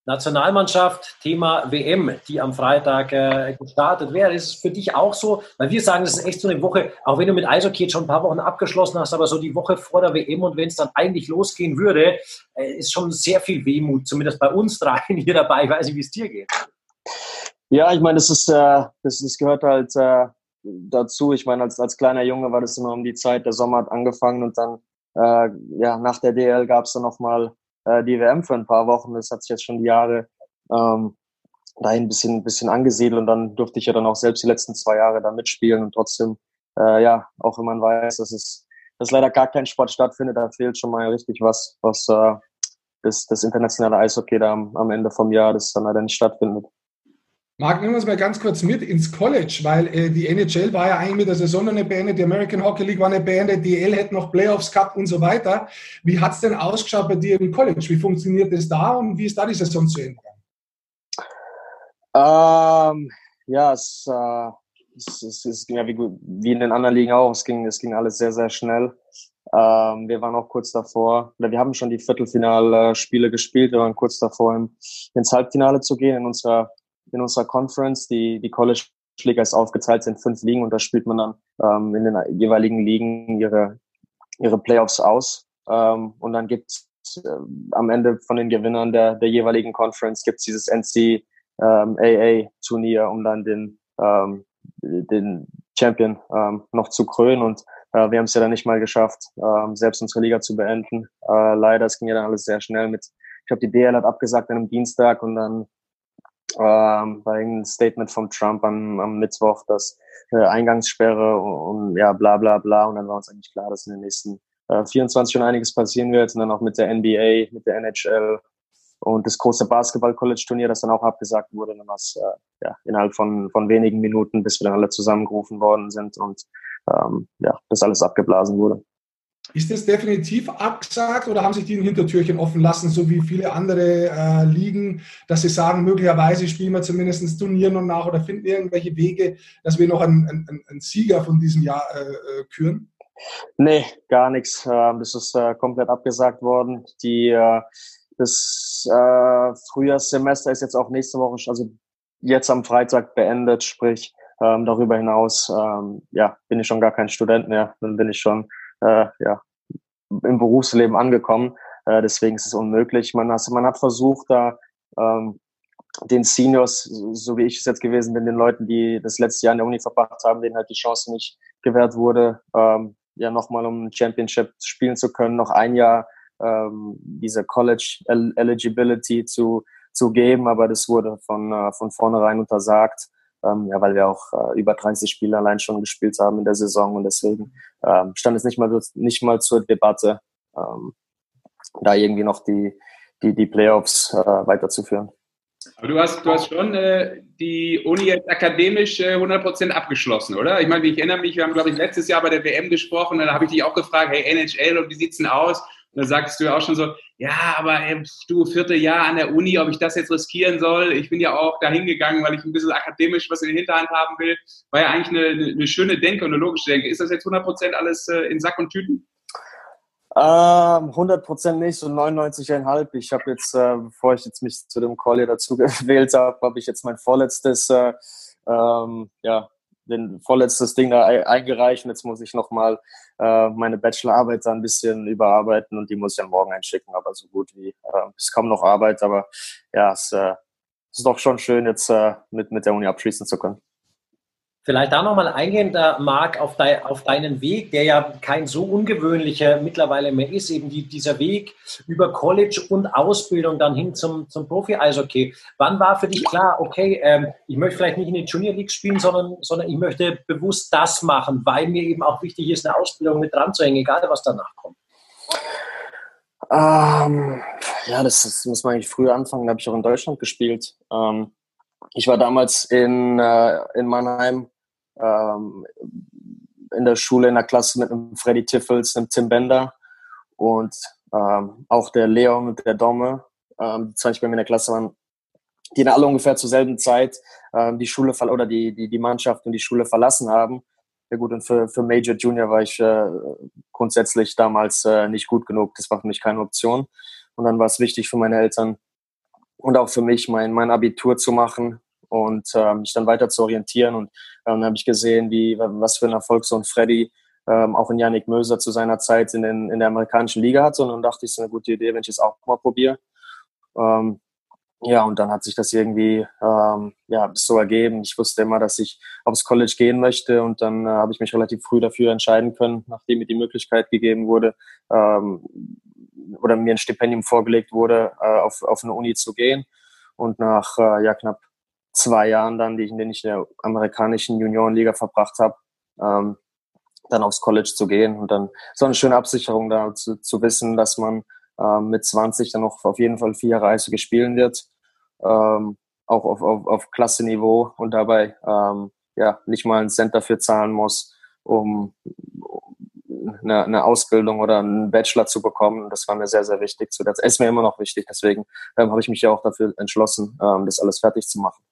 Nationalmannschaft, Thema WM, die am Freitag gestartet wäre. Ist es für dich auch so? Weil wir sagen, das ist echt so eine Woche, auch wenn du mit Eishockey jetzt schon ein paar Wochen abgeschlossen hast, aber so die Woche vor der WM und wenn es dann eigentlich losgehen würde, ist schon sehr viel Wehmut, zumindest bei uns dreien hier dabei. Ich weiß nicht, wie es dir geht. Ja, ich meine, das gehört halt dazu. Ich meine, als kleiner Junge war das immer um die Zeit, der Sommer hat angefangen und dann, nach der DL gab es dann nochmal die WM für ein paar Wochen. Das hat sich jetzt schon die Jahre dahin ein bisschen angesiedelt und dann durfte ich ja dann auch selbst die letzten 2 Jahre da mitspielen und trotzdem, auch wenn man weiß, dass leider gar kein Sport stattfindet, da fehlt schon mal richtig was das internationale Eishockey da am Ende vom Jahr, das dann leider nicht stattfindet. Marc, nehmen wir uns mal ganz kurz mit ins College, weil die NHL war ja eigentlich mit der Saison noch nicht beendet, die American Hockey League war nicht beendet, die DL hätte noch Playoffs gehabt und so weiter. Wie hat es denn ausgeschaut bei dir im College? Wie funktioniert das da und wie ist da die Saison zu Ende? Es ging ja wie in den anderen Ligen auch, es ging alles sehr, sehr schnell. Wir waren auch kurz davor, oder wir haben schon die Viertelfinalspiele gespielt, wir waren kurz davor, ins Halbfinale zu gehen in unserer Conference. Die College-Liga ist aufgeteilt in 5 Ligen und da spielt man dann in den jeweiligen Ligen ihre Playoffs aus. Und dann gibt es am Ende von den Gewinnern der jeweiligen Conference gibt's dieses NCAA-Turnier, um dann den Champion noch zu krönen. Und wir haben es ja dann nicht mal geschafft, selbst unsere Liga zu beenden. Leider, es ging ja dann alles sehr schnell mit. Ich glaube, die DL hat abgesagt an einem Dienstag und dann bei einem Statement von Trump am Mittwoch, dass Eingangssperre und ja bla bla bla, und dann war uns eigentlich klar, dass in den nächsten 24 schon einiges passieren wird und dann auch mit der NBA, mit der NHL und das große Basketball-College-Turnier, das dann auch abgesagt wurde, dann was innerhalb von wenigen Minuten, bis wir dann alle zusammengerufen worden sind und das alles abgeblasen wurde. Ist das definitiv abgesagt oder haben sich die ein Hintertürchen offen lassen, so wie viele andere Ligen, dass sie sagen, möglicherweise spielen wir zumindest das Turnier noch nach oder finden irgendwelche Wege, dass wir noch einen Sieger von diesem Jahr küren? Nee, gar nichts. Das ist komplett abgesagt worden. Das Frühjahrssemester ist jetzt auch nächste Woche, also jetzt am Freitag beendet, sprich darüber hinaus bin ich schon gar kein Student mehr, dann bin ich schon im Berufsleben angekommen. Deswegen ist es unmöglich. Man hat versucht, da den Seniors, so wie ich es jetzt gewesen bin, den Leuten, die das letzte Jahr in der Uni verbracht haben, denen halt die Chance nicht gewährt wurde, nochmal um ein Championship spielen zu können, noch ein Jahr diese College Eligibility zu geben. Aber das wurde von vornherein untersagt. Weil wir auch über 30 Spiele allein schon gespielt haben in der Saison und deswegen stand es nicht mal zur Debatte, da irgendwie noch die Playoffs weiterzuführen. Aber du hast schon die Uni jetzt akademisch 100% abgeschlossen, oder? Ich meine, ich erinnere mich, wir haben, glaube ich, letztes Jahr bei der WM gesprochen, dann habe ich dich auch gefragt, hey, NHL, und wie sieht's denn aus? Und dann sagtest du ja auch schon so, ja, aber du, 4. Jahr an der Uni, ob ich das jetzt riskieren soll? Ich bin ja auch dahin gegangen, weil ich ein bisschen akademisch was in der Hinterhand haben will. War ja eigentlich eine schöne Denke und eine logische Denke. Ist das jetzt 100% alles in Sack und Tüten? 100% nicht, so 99,5. Ich habe jetzt, bevor ich jetzt mich zu dem Call hier dazu gewählt habe, habe ich jetzt mein vorletztes, den vorletztes Ding da eingereicht. Und jetzt muss ich nochmal meine Bachelorarbeit da ein bisschen überarbeiten und die muss ich dann morgen einschicken. Aber so gut wie, es kaum noch Arbeit, aber ja, es ist doch schon schön, jetzt mit der Uni abschließen zu können. Vielleicht da nochmal eingehend, Marc, auf deinen Weg, der ja kein so ungewöhnlicher mittlerweile mehr ist, eben dieser Weg über College und Ausbildung dann hin zum Profi-Eishockey. Wann war für dich klar, okay, ich möchte vielleicht nicht in die Junior League spielen, sondern ich möchte bewusst das machen, weil mir eben auch wichtig ist, eine Ausbildung mit dran zu hängen, egal was danach kommt? Das muss man eigentlich früh anfangen. Da habe ich auch in Deutschland gespielt. Ich war damals in Mannheim, in der Schule, in der Klasse mit einem Freddy Tiffels, einem Tim Bender und auch der Leon und der Domme, die 20 bei mir in der Klasse waren, die dann alle ungefähr zur selben Zeit die Schule oder die Mannschaft und die Schule verlassen haben. Ja gut, und für Major Junior war ich grundsätzlich damals nicht gut genug. Das war für mich keine Option. Und dann war es wichtig für meine Eltern und auch für mich, mein Abitur zu machen und mich dann weiter zu orientieren. Und dann habe ich gesehen, was für einen Erfolg so ein Freddy auch in Yannick Möser zu seiner Zeit in der amerikanischen Liga hatte. Und dann dachte ich, es ist eine gute Idee, wenn ich es auch mal probiere. Und dann hat sich das irgendwie so ergeben. Ich wusste immer, dass ich aufs College gehen möchte. Und dann habe ich mich relativ früh dafür entscheiden können, nachdem mir die Möglichkeit gegeben wurde, oder mir ein Stipendium vorgelegt wurde, auf eine Uni zu gehen. Und nach knapp 2 Jahren dann, in denen ich in der amerikanischen Juniorenliga verbracht habe, dann aufs College zu gehen. Und dann so eine schöne Absicherung da zu wissen, dass man mit 20 dann noch auf jeden Fall 4 Jahre Eishockey spielen wird, auch auf Klasseniveau und dabei nicht mal einen Cent dafür zahlen muss, um eine Ausbildung oder einen Bachelor zu bekommen. Das war mir sehr, sehr wichtig. Das ist mir immer noch wichtig. Deswegen habe ich mich ja auch dafür entschlossen, das alles fertig zu machen.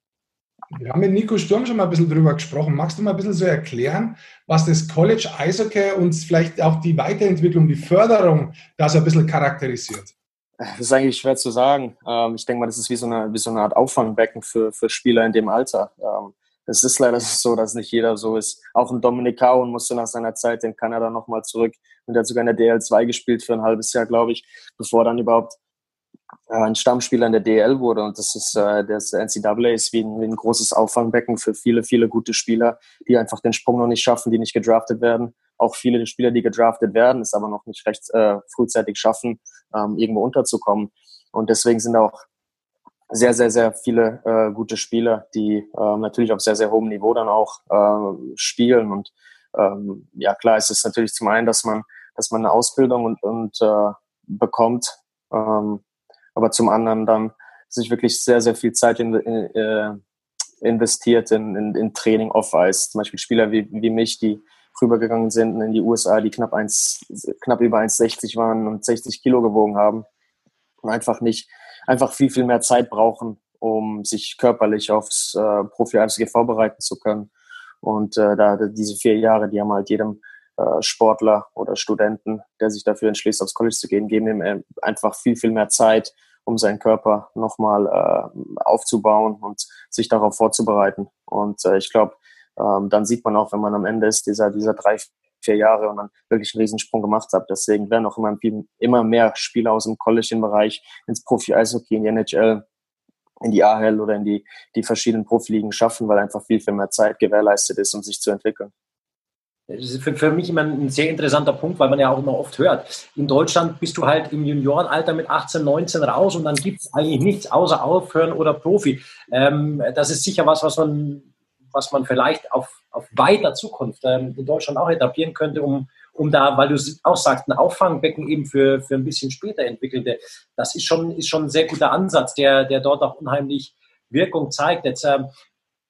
Wir haben mit Nico Sturm schon mal ein bisschen drüber gesprochen. Magst du mal ein bisschen so erklären, was das College Eishockey und vielleicht auch die Weiterentwicklung, die Förderung da so ein bisschen charakterisiert? Das ist eigentlich schwer zu sagen. Ich denke mal, das ist wie so eine Art Auffangbecken für Spieler in dem Alter. Es ist leider so, dass nicht jeder so ist. Auch ein Dominik Kauen musste nach seiner Zeit in Kanada nochmal zurück und hat sogar in der DL2 gespielt für ein halbes Jahr, glaube ich, bevor dann überhaupt ein Stammspieler in der DL wurde. Und das NCAA ist wie ein großes Auffangbecken für viele, viele gute Spieler, die einfach den Sprung noch nicht schaffen, die nicht gedraftet werden. Auch viele Spieler, die gedraftet werden, es aber noch nicht recht frühzeitig schaffen, irgendwo unterzukommen. Und deswegen sind auch sehr, sehr, sehr viele gute Spieler, die natürlich auf sehr, sehr hohem Niveau dann auch spielen. Und klar, es ist natürlich zum einen, dass man eine Ausbildung und bekommt, aber zum anderen dann sich wirklich sehr, sehr viel Zeit investiert in Training off-Eis. Zum Beispiel Spieler wie mich, die rübergegangen sind in die USA, die knapp über 1,60 waren und 60 Kilo gewogen haben und einfach viel, viel mehr Zeit brauchen, um sich körperlich aufs Profi-Eishockey vorbereiten zu können. Und diese 4 Jahre, die haben halt jedem Sportler oder Studenten, der sich dafür entschließt, aufs College zu gehen, geben ihm einfach viel, viel mehr Zeit, um seinen Körper nochmal aufzubauen und sich darauf vorzubereiten. Und ich glaube, dann sieht man auch, wenn man am Ende ist, dieser 3-4 Jahre und dann wirklich einen Riesensprung gemacht habe. Deswegen werden auch immer mehr Spieler aus dem College-Bereich ins Profi-Eishockey, in die NHL, in die AHL oder in die verschiedenen Profiligen schaffen, weil einfach viel, viel mehr Zeit gewährleistet ist, um sich zu entwickeln. Das ist für mich immer ein sehr interessanter Punkt, weil man ja auch immer oft hört, in Deutschland bist du halt im Juniorenalter mit 18, 19 raus und dann gibt es eigentlich nichts außer Aufhören oder Profi. Das ist sicher was man vielleicht auf weiter Zukunft in Deutschland auch etablieren könnte, um da, weil du auch sagst, ein Auffangbecken eben für ein bisschen später entwickelte. Das ist schon ein sehr guter Ansatz, der dort auch unheimlich Wirkung zeigt. Jetzt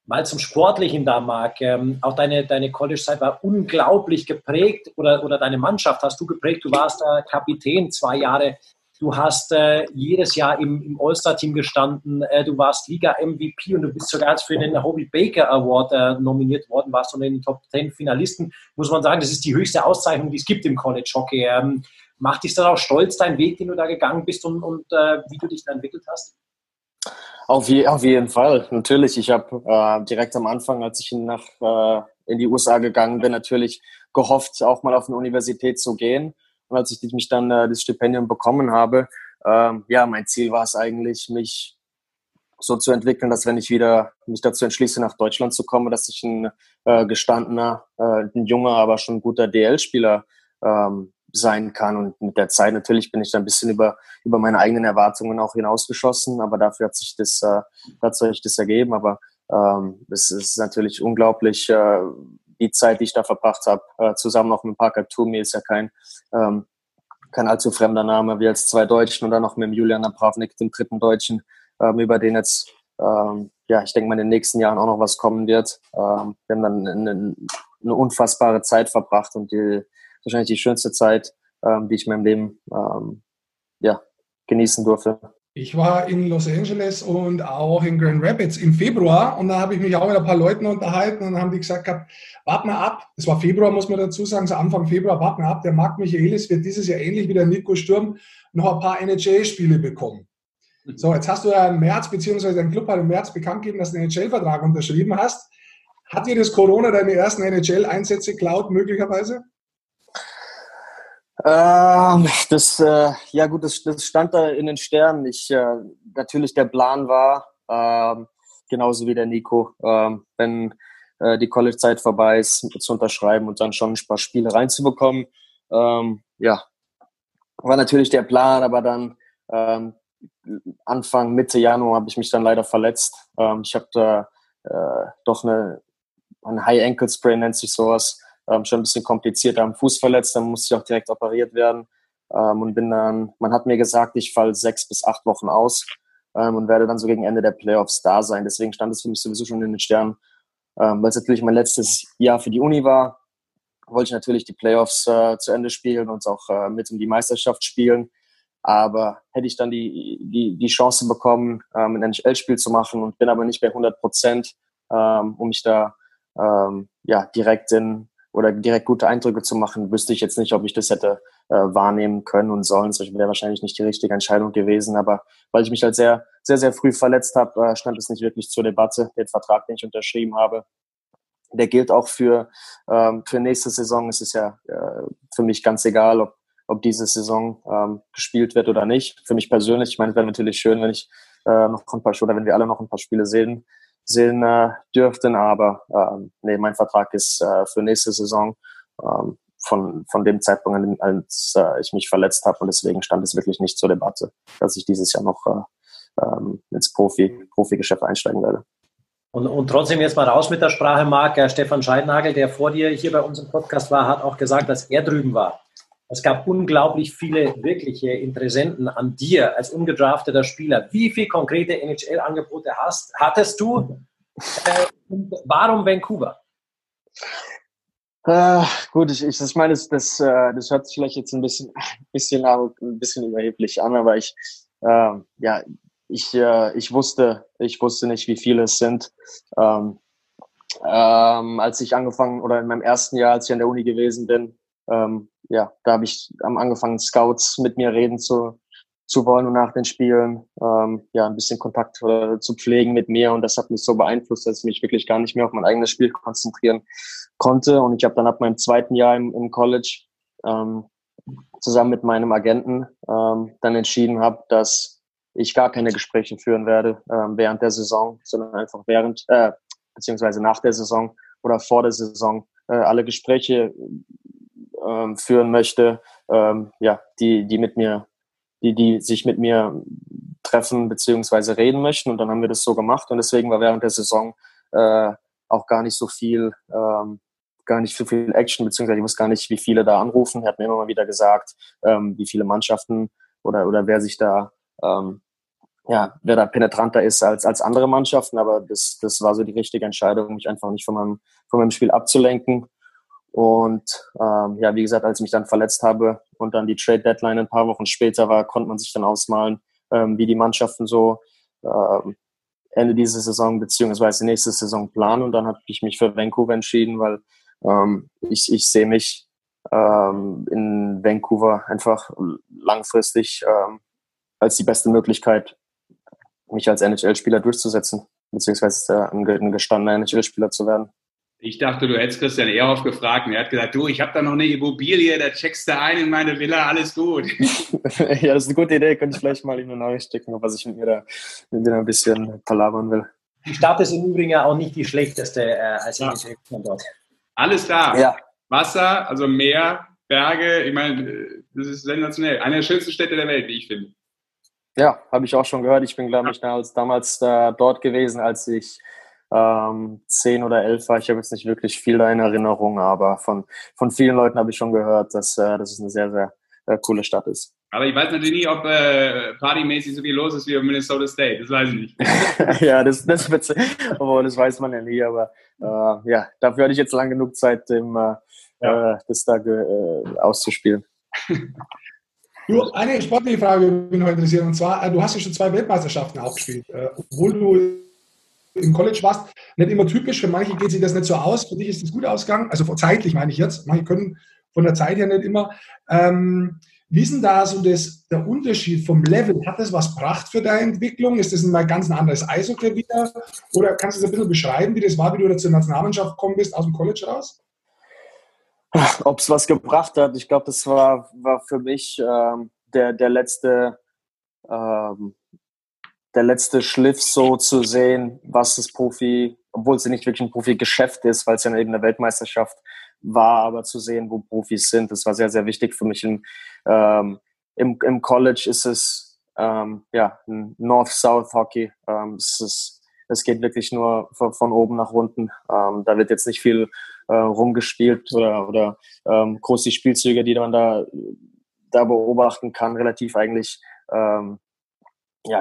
mal zum Sportlichen da, Marc. Auch deine College-Zeit war unglaublich geprägt oder deine Mannschaft hast du geprägt. Du warst Kapitän 2 Jahre. Du hast jedes Jahr im All-Star-Team gestanden. Du warst Liga-MVP und du bist sogar für den Hobie Baker Award nominiert worden. Warst du in den Top 10 Finalisten. Muss man sagen, das ist die höchste Auszeichnung, die es gibt im College-Hockey. Macht dich dann auch stolz, dein Weg, den du da gegangen bist und wie du dich da entwickelt hast? Auf jeden Fall, natürlich. Ich habe direkt am Anfang, als ich in die USA gegangen bin, natürlich gehofft, auch mal auf eine Universität zu gehen. Und als ich mich dann das Stipendium bekommen habe, mein Ziel war es eigentlich, mich so zu entwickeln, dass wenn ich wieder mich dazu entschließe, nach Deutschland zu kommen, dass ich ein gestandener, ein junger, aber schon guter DL-Spieler sein kann. Und mit der Zeit natürlich bin ich da ein bisschen über meine eigenen Erwartungen auch hinausgeschossen, aber dafür hat sich das ergeben. Aber es ist natürlich unglaublich, die Zeit, die ich da verbracht habe, zusammen auch mit Parker Toomey, ist ja kein allzu fremder Name, wir als 2 Deutschen und dann noch mit dem Julian Napravnik, dem 3. Deutschen, über den jetzt, ich denke mal, in den nächsten Jahren auch noch was kommen wird. Wir haben dann eine unfassbare Zeit verbracht und wahrscheinlich die schönste Zeit, die ich in meinem Leben genießen durfte. Ich war in Los Angeles und auch in Grand Rapids im Februar und da habe ich mich auch mit ein paar Leuten unterhalten und dann haben die gesagt gehabt, warten wir ab. Es war Februar, muss man dazu sagen, so Anfang Februar, warten wir ab. Der Marc Michaelis wird dieses Jahr ähnlich wie der Nico Sturm noch ein paar NHL-Spiele bekommen. So, jetzt hast du ja im März, beziehungsweise dein Club hat im März bekannt gegeben, dass du einen NHL-Vertrag unterschrieben hast. Hat dir das Corona deine ersten NHL-Einsätze geklaut, möglicherweise? Das stand da in den Sternen. Natürlich der Plan war, genauso wie der Nico, wenn die College-Zeit vorbei ist, zu unterschreiben und dann schon ein paar Spiele reinzubekommen. War natürlich der Plan, aber dann Anfang, Mitte Januar habe ich mich dann leider verletzt. Ich habe da doch ein High Ankle Sprain, nennt sich sowas. Schon ein bisschen kompliziert, am Fuß verletzt, dann musste ich auch direkt operiert werden. Und man hat mir gesagt, ich falle 6 bis 8 Wochen aus und werde dann so gegen Ende der Playoffs da sein. Deswegen stand es für mich sowieso schon in den Sternen. Weil es natürlich mein letztes Jahr für die Uni war, wollte ich natürlich die Playoffs zu Ende spielen und auch mit um die Meisterschaft spielen. Aber hätte ich dann die Chance bekommen, ein NHL-Spiel zu machen und bin aber nicht bei 100%, um mich da direkt gute Eindrücke zu machen, wüsste ich jetzt nicht, ob ich das hätte wahrnehmen können und sollen. Das wäre wahrscheinlich nicht die richtige Entscheidung gewesen. Aber weil ich mich halt sehr, sehr, sehr früh verletzt habe, stand es nicht wirklich zur Debatte. Der Vertrag, den ich unterschrieben habe, der gilt auch für nächste Saison. Es ist ja für mich ganz egal, ob diese Saison gespielt wird oder nicht. Für mich persönlich, ich meine, es wäre natürlich schön, wenn ich wenn wir alle noch ein paar Spiele sehen dürften, aber mein Vertrag ist für nächste Saison von dem Zeitpunkt, als ich mich verletzt habe und deswegen stand es wirklich nicht zur Debatte, dass ich dieses Jahr noch ins Profigeschäft einsteigen werde. Und trotzdem jetzt mal raus mit der Sprache, Marc. Stefan Scheidenhagel, der vor dir hier bei uns im Podcast war, hat auch gesagt, dass er drüben war. Es gab unglaublich viele wirkliche Interessenten an dir als ungedrafteter Spieler. Wie viele konkrete NHL-Angebote hattest du? Und warum Vancouver? Gut, ich meine, das hört sich vielleicht jetzt ein bisschen überheblich an, aber ich wusste nicht, wie viele es sind. Als ich angefangen oder in meinem ersten Jahr, als ich an der Uni gewesen bin, da habe ich angefangen, Scouts mit mir reden zu wollen und nach den Spielen ein bisschen Kontakt zu pflegen mit mir und das hat mich so beeinflusst, dass ich mich wirklich gar nicht mehr auf mein eigenes Spiel konzentrieren konnte und ich habe dann ab meinem 2. Jahr im College zusammen mit meinem Agenten dann entschieden habe, dass ich gar keine Gespräche führen werde während der Saison, sondern einfach beziehungsweise nach der Saison oder vor der Saison alle Gespräche führen möchte, die sich mit mir treffen bzw. reden möchten. Und dann haben wir das so gemacht und deswegen war während der Saison auch gar nicht so viel Action, beziehungsweise ich wusste gar nicht, wie viele da anrufen. Er hat mir immer mal wieder gesagt, wie viele Mannschaften oder wer sich da ja, wer da penetranter ist als andere Mannschaften, aber das war so die richtige Entscheidung, mich einfach nicht von meinem Spiel abzulenken. Und wie gesagt, als ich mich dann verletzt habe und dann die Trade-Deadline ein paar Wochen später war, konnte man sich dann ausmalen, wie die Mannschaften so Ende dieser Saison beziehungsweise nächste Saison planen. Und dann habe ich mich für Vancouver entschieden, weil ich sehe mich in Vancouver einfach langfristig als die beste Möglichkeit, mich als NHL-Spieler durchzusetzen, beziehungsweise ein gestandener NHL-Spieler zu werden. Ich dachte, du hättest Christian Ehrhoff gefragt und er hat gesagt, du, ich habe da noch eine Immobilie, da checkst du ein in meine Villa, alles gut. Ja, das ist eine gute Idee, könnte ich vielleicht mal in eine Nachricht stecken, was ich mit mir da ein bisschen palabern will. Die Stadt ist im Übrigen ja auch nicht die schlechteste als NHL-Spieler dort. Alles da. Ja. Wasser, also Meer, Berge, ich meine, das ist sensationell. Eine der schönsten Städte der Welt, wie ich finde. Ja, habe ich auch schon gehört. Ich bin, glaube ich, damals dort gewesen, als ich 10 oder 11 war. Ich habe jetzt nicht wirklich viel da in Erinnerung, aber von vielen Leuten habe ich schon gehört, dass es eine sehr, sehr coole Stadt ist. Aber ich weiß natürlich nicht, ob partymäßig so viel los ist wie auf Minnesota State. Das weiß ich nicht. Ja, das wird's, aber das weiß man ja nie. Aber dafür hatte ich jetzt lang genug Zeit, das auszuspielen. Du, eine sportliche Frage würde mich noch interessieren. Und zwar, du hast ja schon 2 Weltmeisterschaften auch gespielt. Obwohl du im College warst, nicht immer typisch. Für manche geht sich das nicht so aus. Für dich ist das gut ausgegangen. Also zeitlich meine ich jetzt. Manche können von der Zeit her nicht immer. Wie ist denn da so der Unterschied vom Level? Hat das was gebracht für deine Entwicklung? Ist das mal ganz ein anderes Eishockey wieder? Oder kannst du das ein bisschen beschreiben, wie das war, wie du da zur Nationalmannschaft gekommen bist, aus dem College raus? Ob es was gebracht hat, ich glaube, das war für mich der letzte Schliff, so zu sehen, was das Profi, obwohl es ja nicht wirklich ein Profi-Geschäft ist, weil es ja eben eine Weltmeisterschaft war, aber zu sehen, wo Profis sind, das war sehr, sehr wichtig für mich. Im College ist es ein North-South-Hockey. Es geht wirklich nur von oben nach unten. Da wird jetzt nicht viel rumgespielt oder groß die Spielzüge, die man da beobachten kann, relativ eigentlich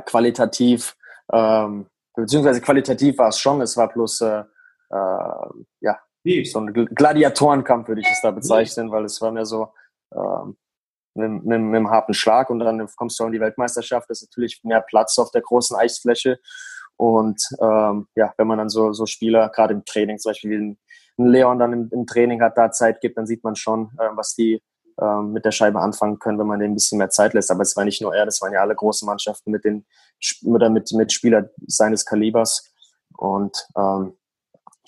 qualitativ, beziehungsweise qualitativ war es schon, es war bloß so ein Gladiatorenkampf, würde ich es da bezeichnen, weil es war mehr so mit einem harten Schlag und dann kommst du in die Weltmeisterschaft, das ist natürlich mehr Platz auf der großen Eisfläche und wenn man dann so Spieler, gerade im Training zum Beispiel, ein Leon dann im Training hat, da Zeit gibt, dann sieht man schon, was die mit der Scheibe anfangen können, wenn man denen ein bisschen mehr Zeit lässt. Aber es war nicht nur er, das waren ja alle großen Mannschaften mit Spielern seines Kalibers. Und ich habe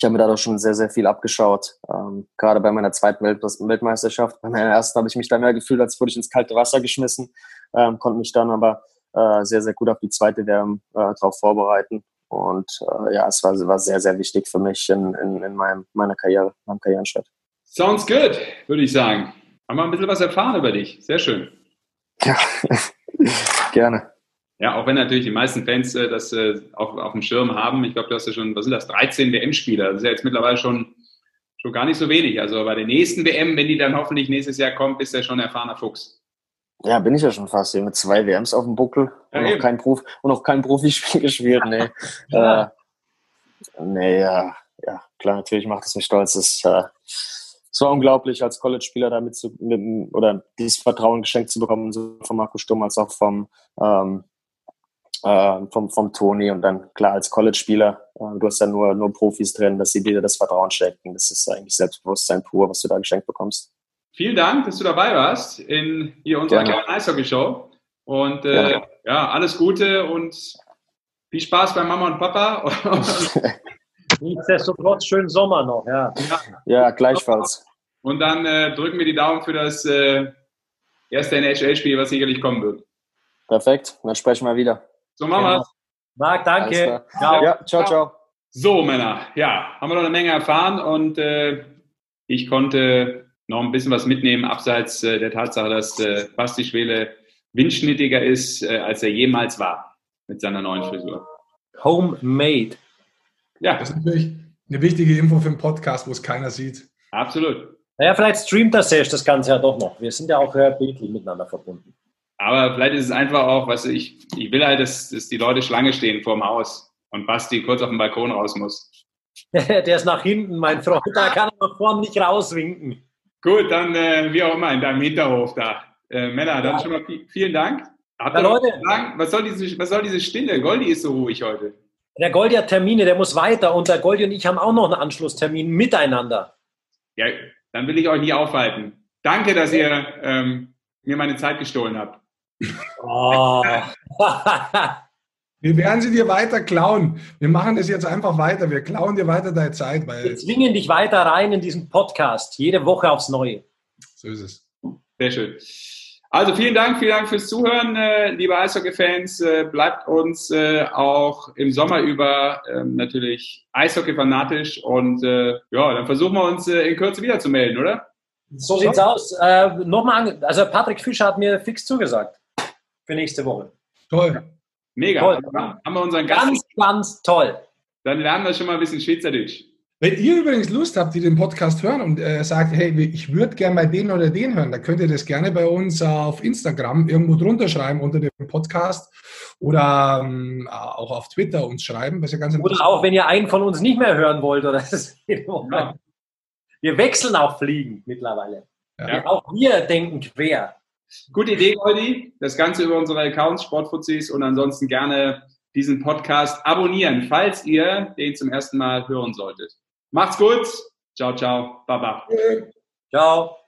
mir dadurch schon sehr, sehr viel abgeschaut. Gerade bei meiner zweiten Weltmeisterschaft. Bei meiner ersten habe ich mich dann mehr gefühlt, als würde ich ins kalte Wasser geschmissen. Konnte mich dann aber sehr, sehr gut auf die zweite WM darauf vorbereiten. Und es war sehr, sehr wichtig für mich in meiner Karriere, meinem Karrierenschritt. Sounds good, würde ich sagen. Haben wir ein bisschen was erfahren über dich. Sehr schön. Ja, gerne. Ja, auch wenn natürlich die meisten Fans das auch auf dem Schirm haben. Ich glaube, du hast ja schon, 13 WM-Spieler. Das ist ja jetzt mittlerweile schon gar nicht so wenig. Also bei der nächsten WM, wenn die dann hoffentlich nächstes Jahr kommt, bist du ja schon ein erfahrener Fuchs. Ja, bin ich ja schon fast hier mit 2 WMs auf dem Buckel und noch kein Profispiel gespielt. Nee, klar, natürlich macht es mich stolz. Es war unglaublich, als College-Spieler dieses Vertrauen geschenkt zu bekommen, sowohl von Marco Sturm als auch vom Toni. Und dann klar, als College-Spieler, du hast ja nur Profis drin, dass sie dir das Vertrauen schenken. Das ist eigentlich Selbstbewusstsein pur, was du da geschenkt bekommst. Vielen Dank, dass du dabei warst in hier unserer kleinen Eishockey-Show. Und alles Gute und viel Spaß bei Mama und Papa. Nichtsdestotrotz schönen Sommer noch. Ja, gleichfalls. Und dann drücken wir die Daumen für das erste NHL-Spiel, was sicherlich kommen wird. Perfekt, dann sprechen wir wieder. So machen wir's. Marc, danke. Ciao. Ja, ciao. So, Männer, haben wir noch eine Menge erfahren und ich konnte noch ein bisschen was mitnehmen, abseits der Tatsache, dass Basti Schwede windschnittiger ist, als er jemals war mit seiner neuen Frisur. Homemade. Ja. Das ist natürlich eine wichtige Info für einen Podcast, wo es keiner sieht. Absolut. Naja, vielleicht streamt das Ganze ja doch noch. Wir sind ja auch Bethel miteinander verbunden. Aber vielleicht ist es einfach auch, weißt du, ich will halt, dass die Leute Schlange stehen vorm Haus und Basti kurz auf den Balkon raus muss. Der ist nach hinten, mein Freund. Da kann er nach vorne nicht rauswinken. Gut, dann wie auch immer in deinem Hinterhof da. Männer, dann schon mal vielen Dank. Habt ihr Leute, was soll diese Stille? Goldi ist so ruhig heute. Der Goldi hat Termine, der muss weiter. Und der Goldi und ich haben auch noch einen Anschlusstermin miteinander. Ja, dann will ich euch nicht aufhalten. Danke, dass ihr mir meine Zeit gestohlen habt. Oh. Wir werden sie dir weiter klauen. Wir machen das jetzt einfach weiter. Wir klauen dir weiter deine Zeit. Weil wir zwingen dich weiter rein in diesen Podcast. Jede Woche aufs Neue. So ist es. Sehr schön. Also vielen Dank fürs Zuhören, liebe Eishockey-Fans. Bleibt uns auch im Sommer über natürlich Eishockey-fanatisch und ja, dann versuchen wir uns in Kürze wieder zu melden, oder? So sieht's aus. Nochmal, also Patrick Fischer hat mir fix zugesagt für nächste Woche. Toll. Mega. Toll. Haben wir unseren Gast. Ganz, ganz toll. Dann lernen wir schon mal ein bisschen Schweizerdeutsch. Wenn ihr übrigens Lust habt, die den Podcast hören und sagt, hey, ich würde gerne mal den oder den hören, dann könnt ihr das gerne bei uns auf Instagram irgendwo drunter schreiben unter dem Podcast oder auch auf Twitter uns schreiben. Was ja ganz oder auch, wenn ihr einen von uns nicht mehr hören wollt. Oder das ja. Wir wechseln auch Fliegen mittlerweile. Ja. Auch wir denken quer. Gute Idee, Leute. Das Ganze über unsere Accounts, Sportfuzis und ansonsten gerne diesen Podcast abonnieren, falls ihr den zum ersten Mal hören solltet. Macht's gut. Ciao, ciao. Baba. Ciao.